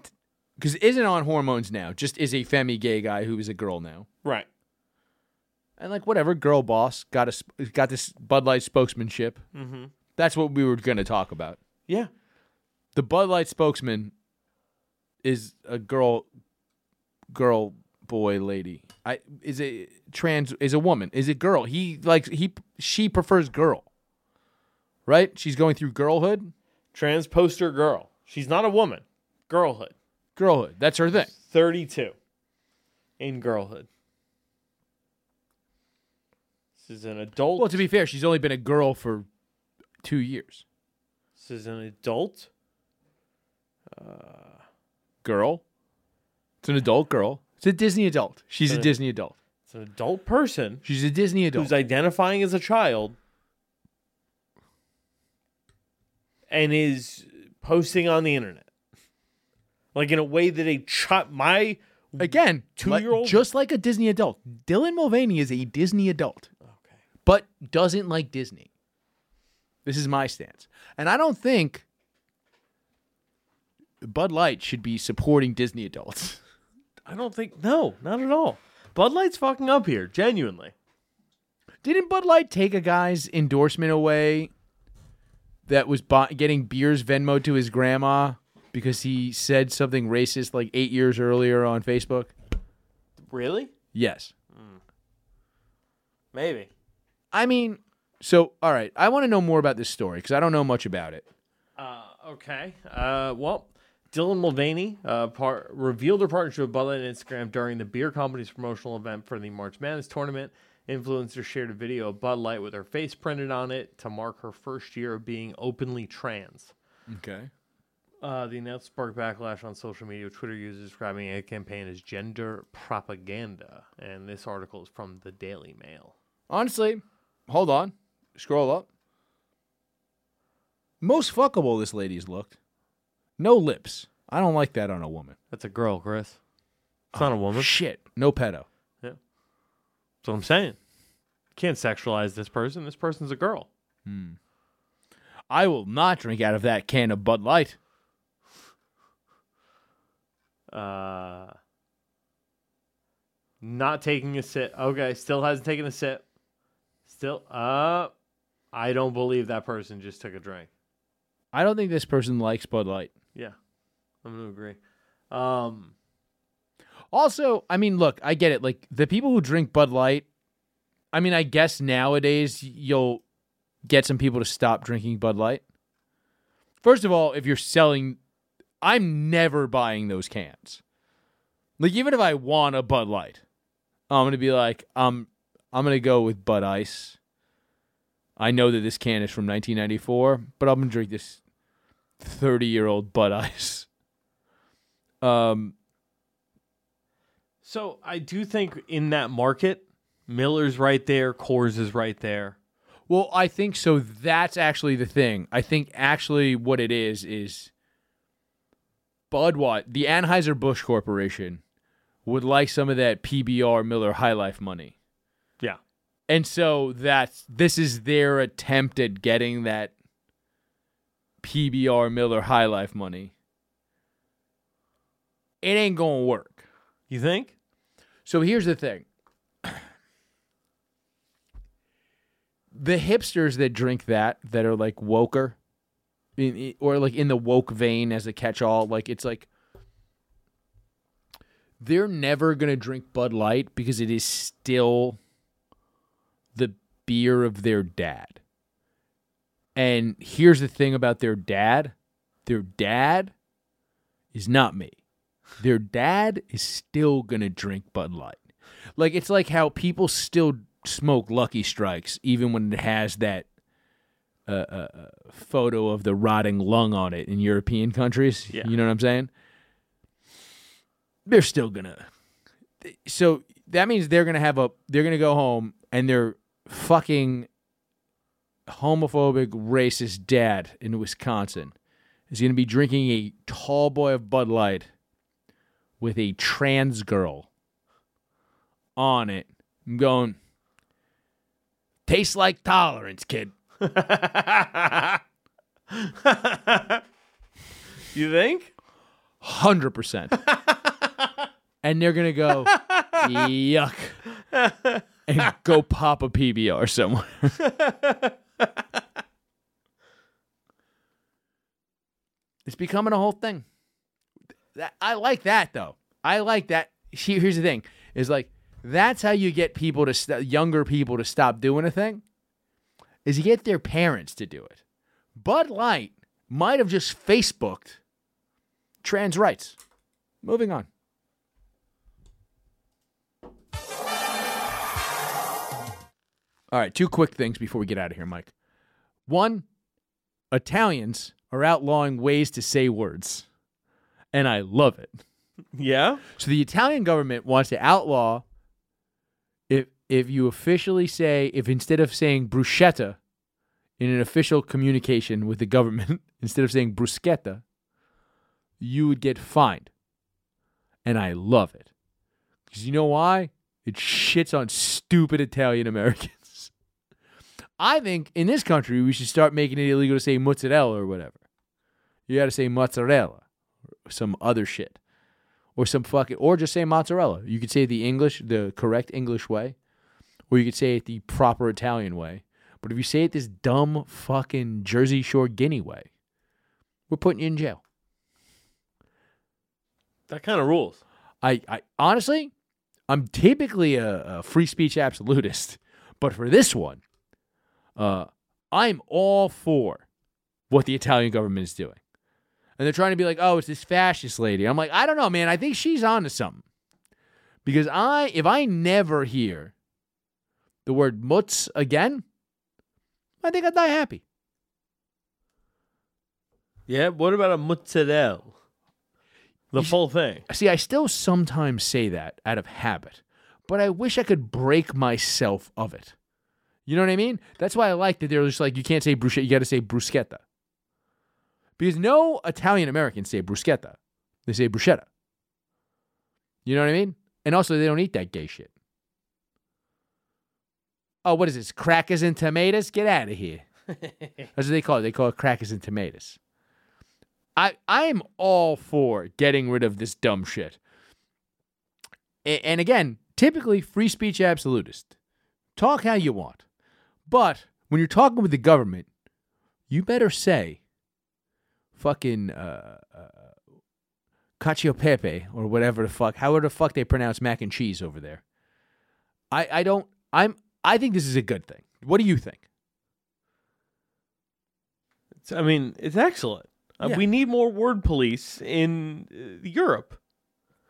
Because isn't on hormones now. Just is a femi gay guy who is a girl now. Right. And, like, whatever, girl boss, got a, got this Bud Light spokesmanship. Mm-hmm. That's what we were going to talk about. Yeah. The Bud Light spokesman is a girl, girl, boy, lady. I is a trans, is a woman, is a girl. He, like, he, she prefers girl, right? She's going through girlhood. Trans poster girl. She's not a woman. Girlhood. Girlhood. That's her thing. thirty-two in girlhood. This is an adult. Well, to be fair, she's only been a girl for two years. This is an adult uh, girl. It's an adult girl. It's a Disney adult. She's a, a Disney adult. It's an adult person. She's a Disney adult. Who's identifying as a child and is posting on the internet. Like, in a way that a child... My Again, two-year-old... Like, just like a Disney adult. Dylan Mulvaney is a Disney adult. But doesn't like Disney. This is my stance. And I don't think Bud Light should be supporting Disney adults. I don't think... No, not at all. Bud Light's fucking up here, genuinely. Didn't Bud Light take a guy's endorsement away that was bu- getting beers Venmo to his grandma because he said something racist like eight years earlier on Facebook? Really? Yes. Mm. Maybe. I mean, so, all right, I want to know more about this story because I don't know much about it. Uh, okay. Uh, well, Dylan Mulvaney uh, par- revealed her partnership with Bud Light on Instagram during the beer company's promotional event for the March Madness tournament. Influencer shared a video of Bud Light with her face printed on it to mark her first year of being openly trans. Okay. Uh, the announcement sparked backlash on social media, with Twitter users describing a campaign as gender propaganda. And this article is from the Daily Mail. Honestly... Hold on. Scroll up. Most fuckable this lady's looked. No lips. I don't like that on a woman. That's a girl, Chris. It's oh, not a woman. Shit. No pedo. Yeah. That's what I'm saying. Can't sexualize this person. This person's a girl. Hmm. I will not drink out of that can of Bud Light. Uh, not taking a sip. Okay, still hasn't taken a sip. Still, uh, I don't believe that person just took a drink. I don't think this person likes Bud Light. Yeah, I'm going to agree. Um, also, I mean, look, I get it. Like, the people who drink Bud Light, I mean, I guess nowadays you'll get some people to stop drinking Bud Light. First of all, if you're selling, I'm never buying those cans. Like, even if I want a Bud Light, I'm going to be like, um. I'm going to go with Bud Ice. I know that this can is from nineteen ninety-four, but I'm going to drink this thirty-year-old Bud Ice. Um. So I do think in that market, Miller's right there, Coors is right there. Well, I think so. That's actually the thing. I think actually what it is is Budweiser, the Anheuser-Busch Corporation, would like some of that P B R Miller High Life money. Yeah. And so that's this is their attempt at getting that P B R Miller High Life money. It ain't going to work. You think? So here's the thing. The hipsters that drink that, that are like woker, or like in the woke vein as a catch-all, like it's like they're never going to drink Bud Light because it is still the beer of their dad. And here's the thing about their dad. Their dad is not me. Their dad is still going to drink Bud Light. Like, it's like how people still smoke Lucky Strikes even when it has that uh, uh, photo of the rotting lung on it in European countries. Yeah. You know what I'm saying? They're still going to. So that means they're going to have a, they're going to go home and their fucking homophobic, racist dad in Wisconsin is going to be drinking a tall boy of Bud Light with a trans girl on it. I'm going, tastes like tolerance, kid. You think? one hundred percent. And they're going to go, yuck. And go pop a P B R somewhere. It's becoming a whole thing. I like that, though. I like that. Here's the thing. Is like, that's how you get people to st- younger people to stop doing a thing, is you get their parents to do it. Bud Light might have just Facebooked trans rights. Moving on. All right, two quick things before we get out of here, Mike. One, Italians are outlawing ways to say words, and I love it. Yeah? So the Italian government wants to outlaw if if you officially say, if instead of saying bruschetta in an official communication with the government, instead of saying bruschetta, you would get fined. And I love it. Because you know why? It shits on stupid Italian Americans. I think in this country, we should start making it illegal to say mozzarella or whatever. You got to say mozzarella or some other shit. Or some fucking, or just say mozzarella. You could say the English, the correct English way, or you could say it the proper Italian way. But if you say it this dumb fucking Jersey Shore Guinea way, we're putting you in jail. That kind of rules. I, I honestly, I'm typically a, a free speech absolutist, but for this one, uh, I'm all for what the Italian government is doing. And they're trying to be like, oh, it's this fascist lady. I'm like, I don't know, man. I think she's on to something. Because I, if I never hear the word mutz again, I think I'd die happy. Yeah, what about a mozzarella? The see, full thing. See, I still sometimes say that out of habit. But I wish I could break myself of it. You know what I mean? That's why I like that they're just like, you can't say bruschetta, you got to say bruschetta. Because no Italian Americans say bruschetta. They say bruschetta. You know what I mean? And also, they don't eat that gay shit. Oh, what is this? Crackers and tomatoes? Get out of here. That's what they call it. They call it crackers and tomatoes. I, I'm all for getting rid of this dumb shit. And, and again, typically free speech absolutist. Talk how you want. But when you're talking with the government, you better say fucking uh, uh, cacio pepe or whatever the fuck, however the fuck they pronounce mac and cheese over there. I, I don't, I'm, I think this is a good thing. What do you think? It's, I mean, it's excellent. Yeah. Uh, we need more word police in uh, Europe.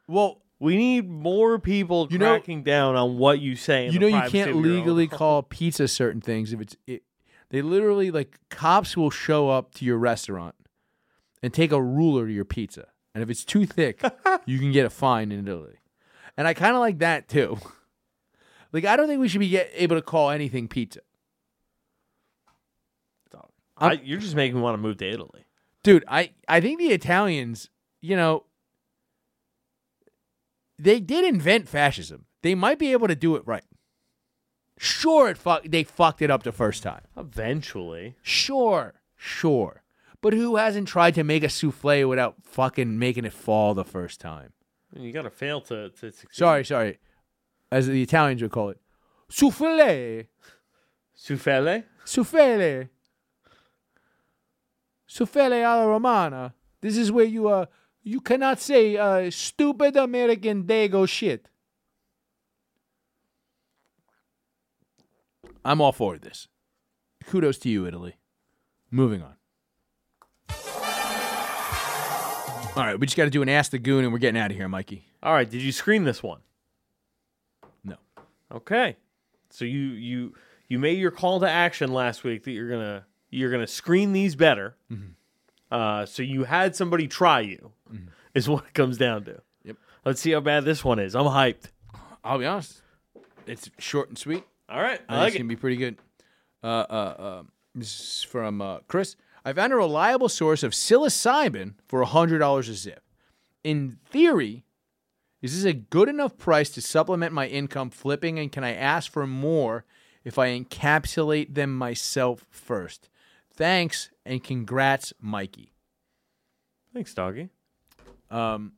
Well, we need more people you cracking know, down on what you say. In you the know, you can't legally call pizza certain things if it's, it, they literally, like, cops will show up to your restaurant and take a ruler to your pizza. And if it's too thick, you can get a fine in Italy. And I kind of like that, too. Like, I don't think we should be get, able to call anything pizza. I, you're just making me want to move to Italy. Dude, I, I think the Italians, you know, they did invent fascism. They might be able to do it right. Sure, it fu- they fucked it up the first time. Eventually. Sure, sure. But who hasn't tried to make a souffle without fucking making it fall the first time? You gotta fail to, to succeed. Sorry, sorry. As the Italians would call it, souffle. Souffle? Souffle. Souffle alla Romana. This is where you uh You cannot say uh, stupid American Dago shit. I'm all for this. Kudos to you, Italy. Moving on. All right, we just got to do an Ask the Goon, and we're getting out of here, Mikey. All right, did you screen this one? No. Okay. So you you you made your call to action last week that you're gonna you're gonna screen these better. Mm-hmm. Uh, so you had somebody try you, mm-hmm. is what it comes down to. Yep. Let's see how bad this one is. I'm hyped. I'll be honest. It's short and sweet. All right. I, I like it. It's going to be pretty good. Uh, uh, uh, this is from uh, Chris. I found a reliable source of psilocybin for one hundred dollars a zip. In theory, is this a good enough price to supplement my income flipping, and can I ask for more if I encapsulate them myself first? Thanks, and congrats, Mikey. Thanks, doggy. Um,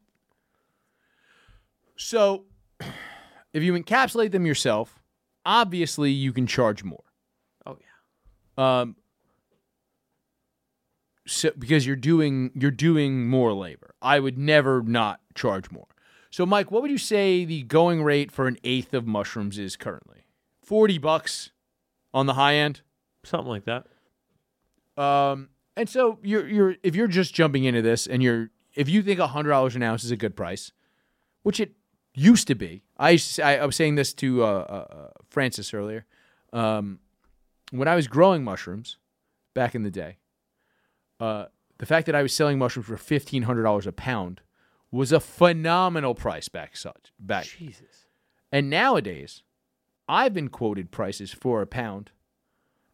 so, if you encapsulate them yourself, obviously you can charge more. Oh, yeah. Um, so because you're doing you're doing more labor. I would never not charge more. So, Mike, what would you say the going rate for an eighth of mushrooms is currently? forty bucks on the high end? Something like that. Um, and so you're, you're, if you're just jumping into this and you're, if you think a hundred dollars an ounce is a good price, which it used to be, I, I, I was saying this to, uh, uh, Francis earlier. Um, when I was growing mushrooms back in the day, uh, the fact that I was selling mushrooms for fifteen hundred dollars a pound was a phenomenal price back such back. Jesus. And nowadays I've been quoted prices for a pound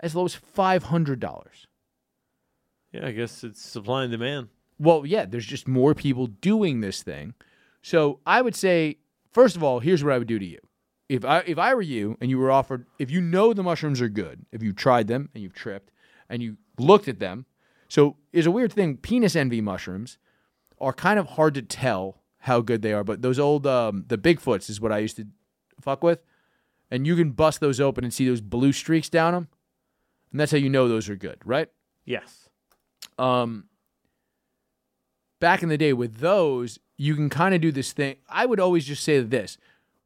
as low as five hundred dollars. Yeah, I guess it's supply and demand. Well, yeah, there's just more people doing this thing. So I would say, first of all, here's what I would do to you. If I if I were you and you were offered, if you know the mushrooms are good, if you tried them and you've tripped and you looked at them. So it's a weird thing. Penis envy mushrooms are kind of hard to tell how good they are. But those old, um, the Bigfoots is what I used to fuck with. And you can bust those open and see those blue streaks down them. And that's how you know those are good, right? Yes. Um, back in the day with those, you can kind of do this thing. I would always just say this.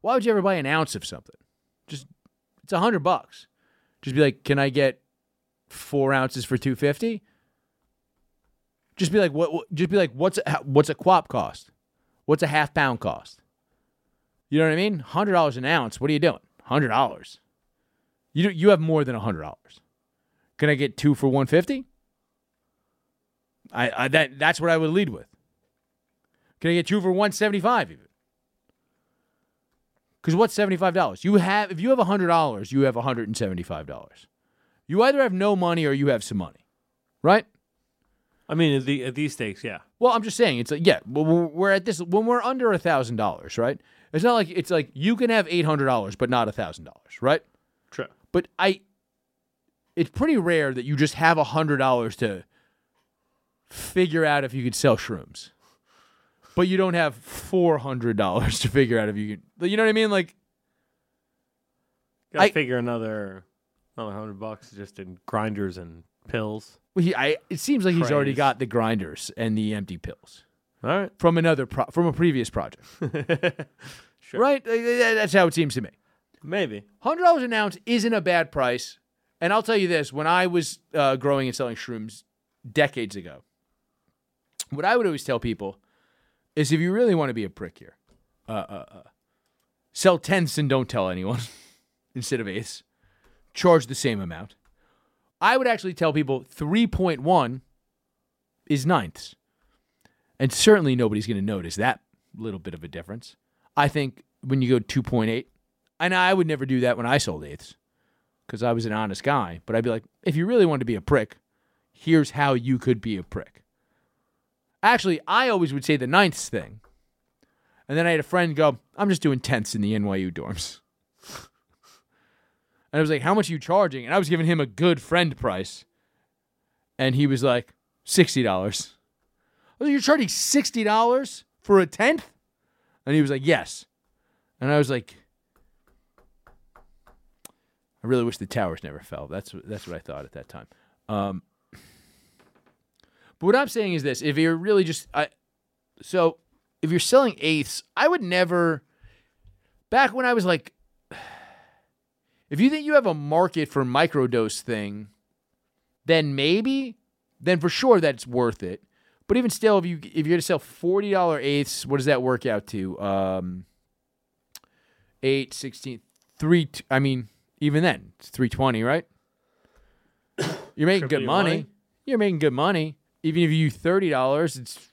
Why would you ever buy an ounce of something? Just, it's a hundred bucks. Just be like, can I get four ounces for two fifty? Just be like, what, what, just be like, what's, a, what's a quap cost? What's a half pound cost? You know what I mean? Hundred dollars an ounce. What are you doing? Hundred dollars. You do, you have more than a hundred dollars. Can I get two for one fifty? I, I that that's what I would lead with. Can I get you for one seventy five even? Because what's seventy five dollars? You have if you have a hundred dollars, you have a hundred and seventy five dollars. You either have no money or you have some money, right? I mean, at, the, at these stakes, yeah. Well, I'm just saying it's like yeah. We're, we're at this when we're under a thousand dollars, right? It's not like it's like you can have eight hundred dollars but not a thousand dollars, right? True. But I, it's pretty rare that you just have a hundred dollars to figure out if you could sell shrooms, but you don't have four hundred dollars to figure out if you could. You know what I mean? Like, gotta I, figure another another hundred bucks just in grinders and pills. Well, he, I it seems like Praise. He's already got the grinders and the empty pills. All right, from another pro, from a previous project, sure. Right? That's how it seems to me. Maybe hundred dollars an ounce isn't a bad price. And I'll tell you this: when I was uh, growing and selling shrooms decades ago. What I would always tell people is if you really want to be a prick here, uh, uh, uh, sell tenths and don't tell anyone instead of eighths. Charge the same amount. I would actually tell people three point one is ninths. And certainly nobody's going to notice that little bit of a difference. I think when you go two point eight, and I would never do that when I sold eighths because I was an honest guy, but I'd be like, if you really want to be a prick, here's how you could be a prick. Actually, I always would say the ninths thing. And then I had a friend go, I'm just doing tenths in the N Y U dorms. And I was like, how much are you charging? And I was giving him a good friend price. And he was like, sixty dollars. I was like, you're charging sixty dollars for a tenth? And he was like, yes. And I was like, I really wish the towers never fell. That's, that's what I thought at that time. Um... But what I'm saying is this: if you're really just, I, So if you're selling eighths, I would never, back when I was like, if you think you have a market for microdose thing, then maybe, then for sure that's worth it. But even still, if you if you're gonna sell forty dollar eighths, what does that work out to? Um, eight, sixteen, three. T- I mean, even then, it's three twenty, right? You're making Could good money. money. You're making good money. Even if you do thirty dollars, it's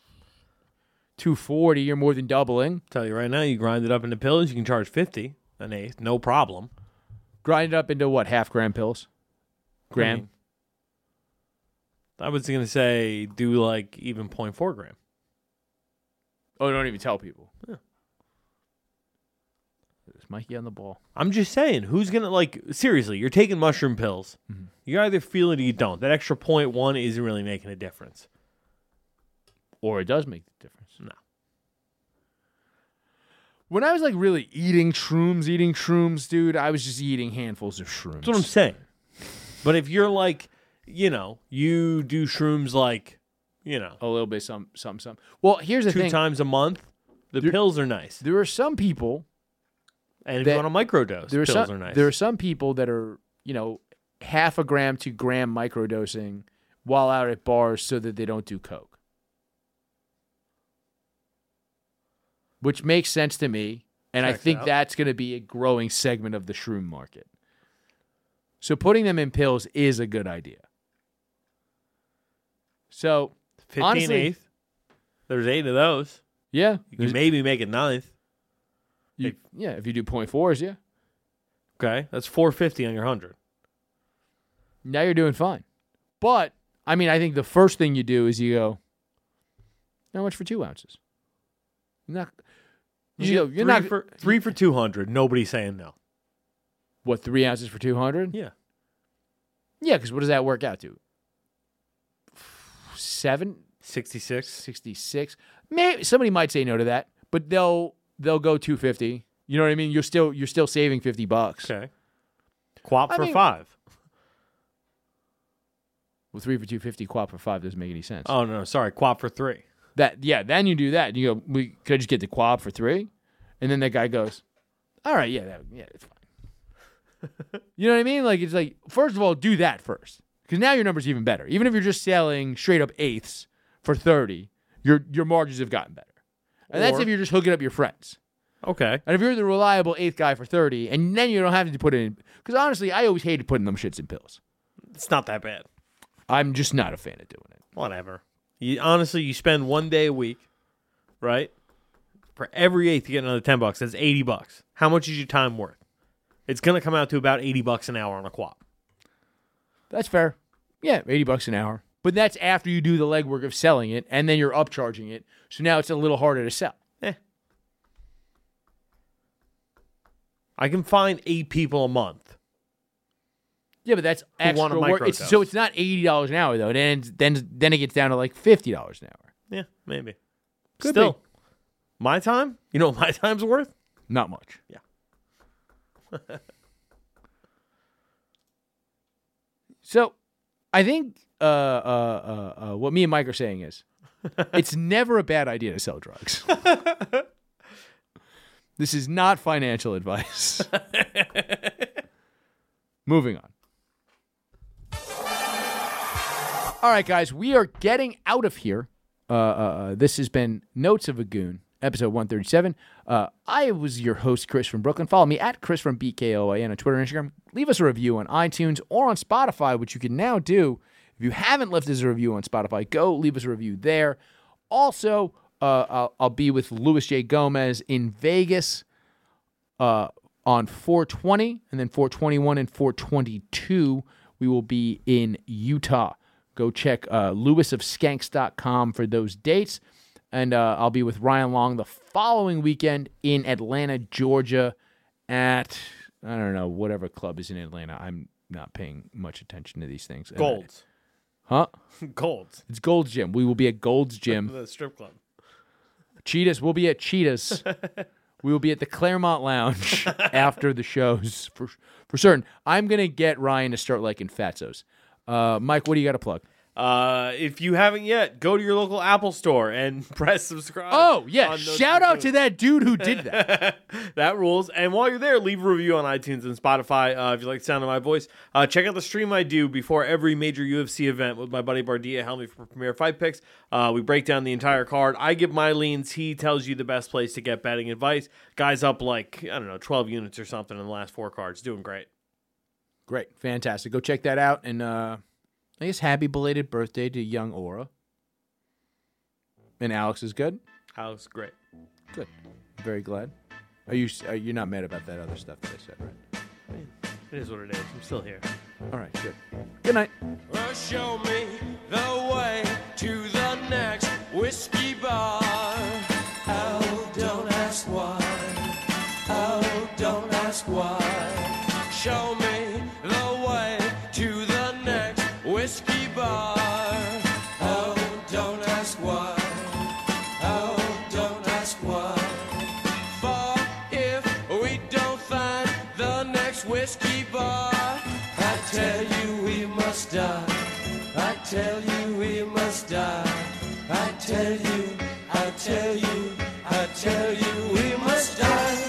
two forty. You're more than doubling. I'll tell you right now, you grind it up into pills, you can charge fifty an eighth, no problem. Grind it up into what? Half gram pills. Gram. Mm-hmm. I was going to say do like even zero point four gram. Oh, don't even tell people. Yeah. There's Mikey on the ball. I'm just saying, who's going to like, seriously, you're taking mushroom pills. Mm-hmm. You either feel it or you don't. That extra zero point one isn't really making a difference. Or it does make the difference. No. When I was like really eating shrooms, eating shrooms, dude, I was just eating handfuls of shrooms. That's what I'm saying. But if you're like, you know, you do shrooms like, you know. A little bit, some, some, some. Well, here's the two thing. Two times a month, the there, pills are nice. There are some people. And that, if you want a microdose, pills some, are nice. There are some people that are, you know, half a gram to gram microdosing while out at bars so that they don't do coke. Which makes sense to me. And Check I think that's going to be a growing segment of the shroom market. So putting them in pills is a good idea. So, fifteen eighth. There's eight of those. Yeah. You can maybe make it ninth. You, hey. Yeah, if you do zero point fours, yeah. Okay, that's four fifty on your one hundred. Now you're doing fine. But, I mean, I think the first thing you do is you go, how much for two ounces? You're not, you you go, you're three, not for, three for two hundred. Nobody's saying no. What, three ounces for two hundred? Yeah. Yeah, because what does that work out to? Seven? sixty-six. sixty-six. Maybe somebody might say no to that, but they'll they'll go two fifty. You know what I mean? You're still you're still saving fifty bucks. Okay. Quap for mean, five. Well, three for two fifty, quap for five doesn't make any sense. Oh no, sorry, quap for three. That yeah, then you do that. You go, we could I just get the quap for three? And then that guy goes, all right, yeah, that yeah, it's fine. You know what I mean? Like it's like, first of all, do that first. Because now your number's even better. Even if you're just selling straight up eighths for thirty, your your margins have gotten better. And or, that's if you're just hooking up your friends. Okay. And if you're the reliable eighth guy for thirty, and then you don't have to put it in. Because honestly, I always hated putting them shits in pills. It's not that bad. I'm just not a fan of doing it. Whatever. You, honestly, you spend one day a week, right? For every eighth, you get another ten bucks. That's eighty bucks. How much is your time worth? It's gonna come out to about eighty bucks an hour on a quap. That's fair. Yeah, eighty bucks an hour. But that's after you do the legwork of selling it, and then you're upcharging it. So now it's a little harder to sell. Eh. I can find eight people a month. Yeah, but that's extra work. It's, so it's not eighty dollars an hour, though. Then, then, then it gets down to like fifty dollars an hour. Yeah, maybe. Could Still, be. My time? You know what my time's worth? Not much. Yeah. So, I think uh, uh, uh, uh, what me and Mike are saying is, it's never a bad idea to sell drugs. This is not financial advice. Moving on. All right, guys, we are getting out of here. Uh, uh, this has been Notes of a Goon, episode one thirty-seven. Uh, I was your host, Chris from Brooklyn. Follow me at Chris from B K O I N on Twitter and Instagram. Leave us a review on iTunes or on Spotify, which you can now do. If you haven't left us a review on Spotify, go leave us a review there. Also, uh, I'll, I'll be with Luis J. Gomez in Vegas uh, on four twenty, and then four twenty-one and four twenty-two, we will be in Utah. Go check uh, lewis of skanks dot com for those dates. And uh, I'll be with Ryan Long the following weekend in Atlanta, Georgia at, I don't know, whatever club is in Atlanta. I'm not paying much attention to these things. Gold's. Huh? Gold's. It's Gold's Gym. We will be at Gold's Gym. The strip club. Cheetahs. We'll be at Cheetahs. We will be at the Claremont Lounge after the shows for for certain. I'm going to get Ryan to start liking Fatso's. Uh, Mike, what do you got to plug? Uh, if you haven't yet, go to your local Apple store and press subscribe. Oh, yeah. Shout out to that dude who did that. That rules. And while you're there, leave a review on iTunes and Spotify. Uh, if you like the sound of my voice, uh, check out the stream I do before every major U F C event with my buddy Bardia Helmy for Premier Fight Picks. Uh, we break down the entire card. I give my leans. He tells you the best place to get betting advice. Guy's up like, I don't know, twelve units or something in the last four cards. Doing great. Great. Fantastic. Go check that out. And, uh, I guess happy belated birthday to young Aura. And Alex is good? Alex is great. Good. Very glad. Are you, are you not mad about that other stuff that I said, right? I mean, it is what it is. I'm still here. All right, good. Good night. Well, show me the way to the next whiskey bar. Oh, don't ask why. Oh, don't ask why. Show me the way to the whiskey bar. Oh, don't ask why. Oh, don't ask why. For if we don't find the next whiskey bar, I tell you we must die. I tell you we must die. I tell you, I tell you, I tell you we must die.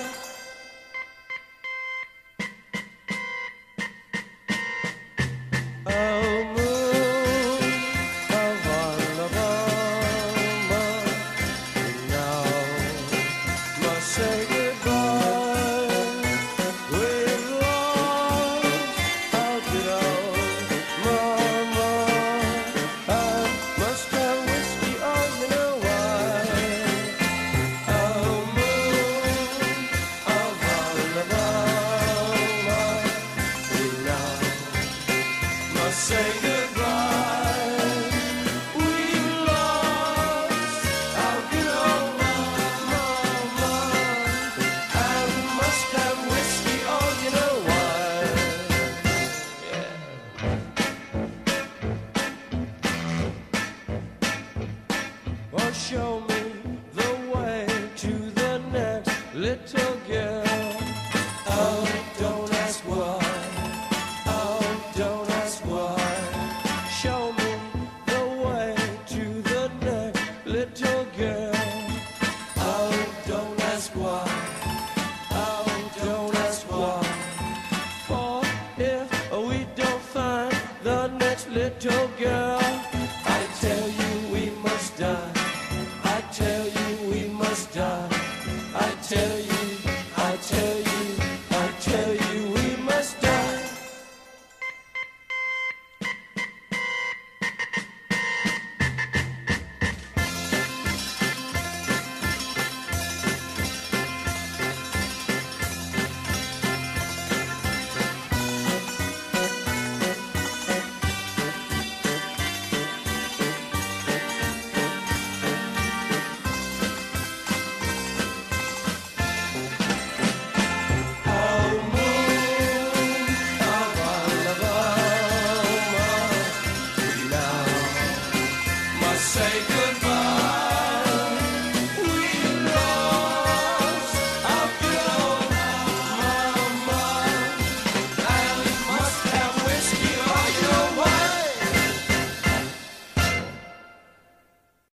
Say goodbye.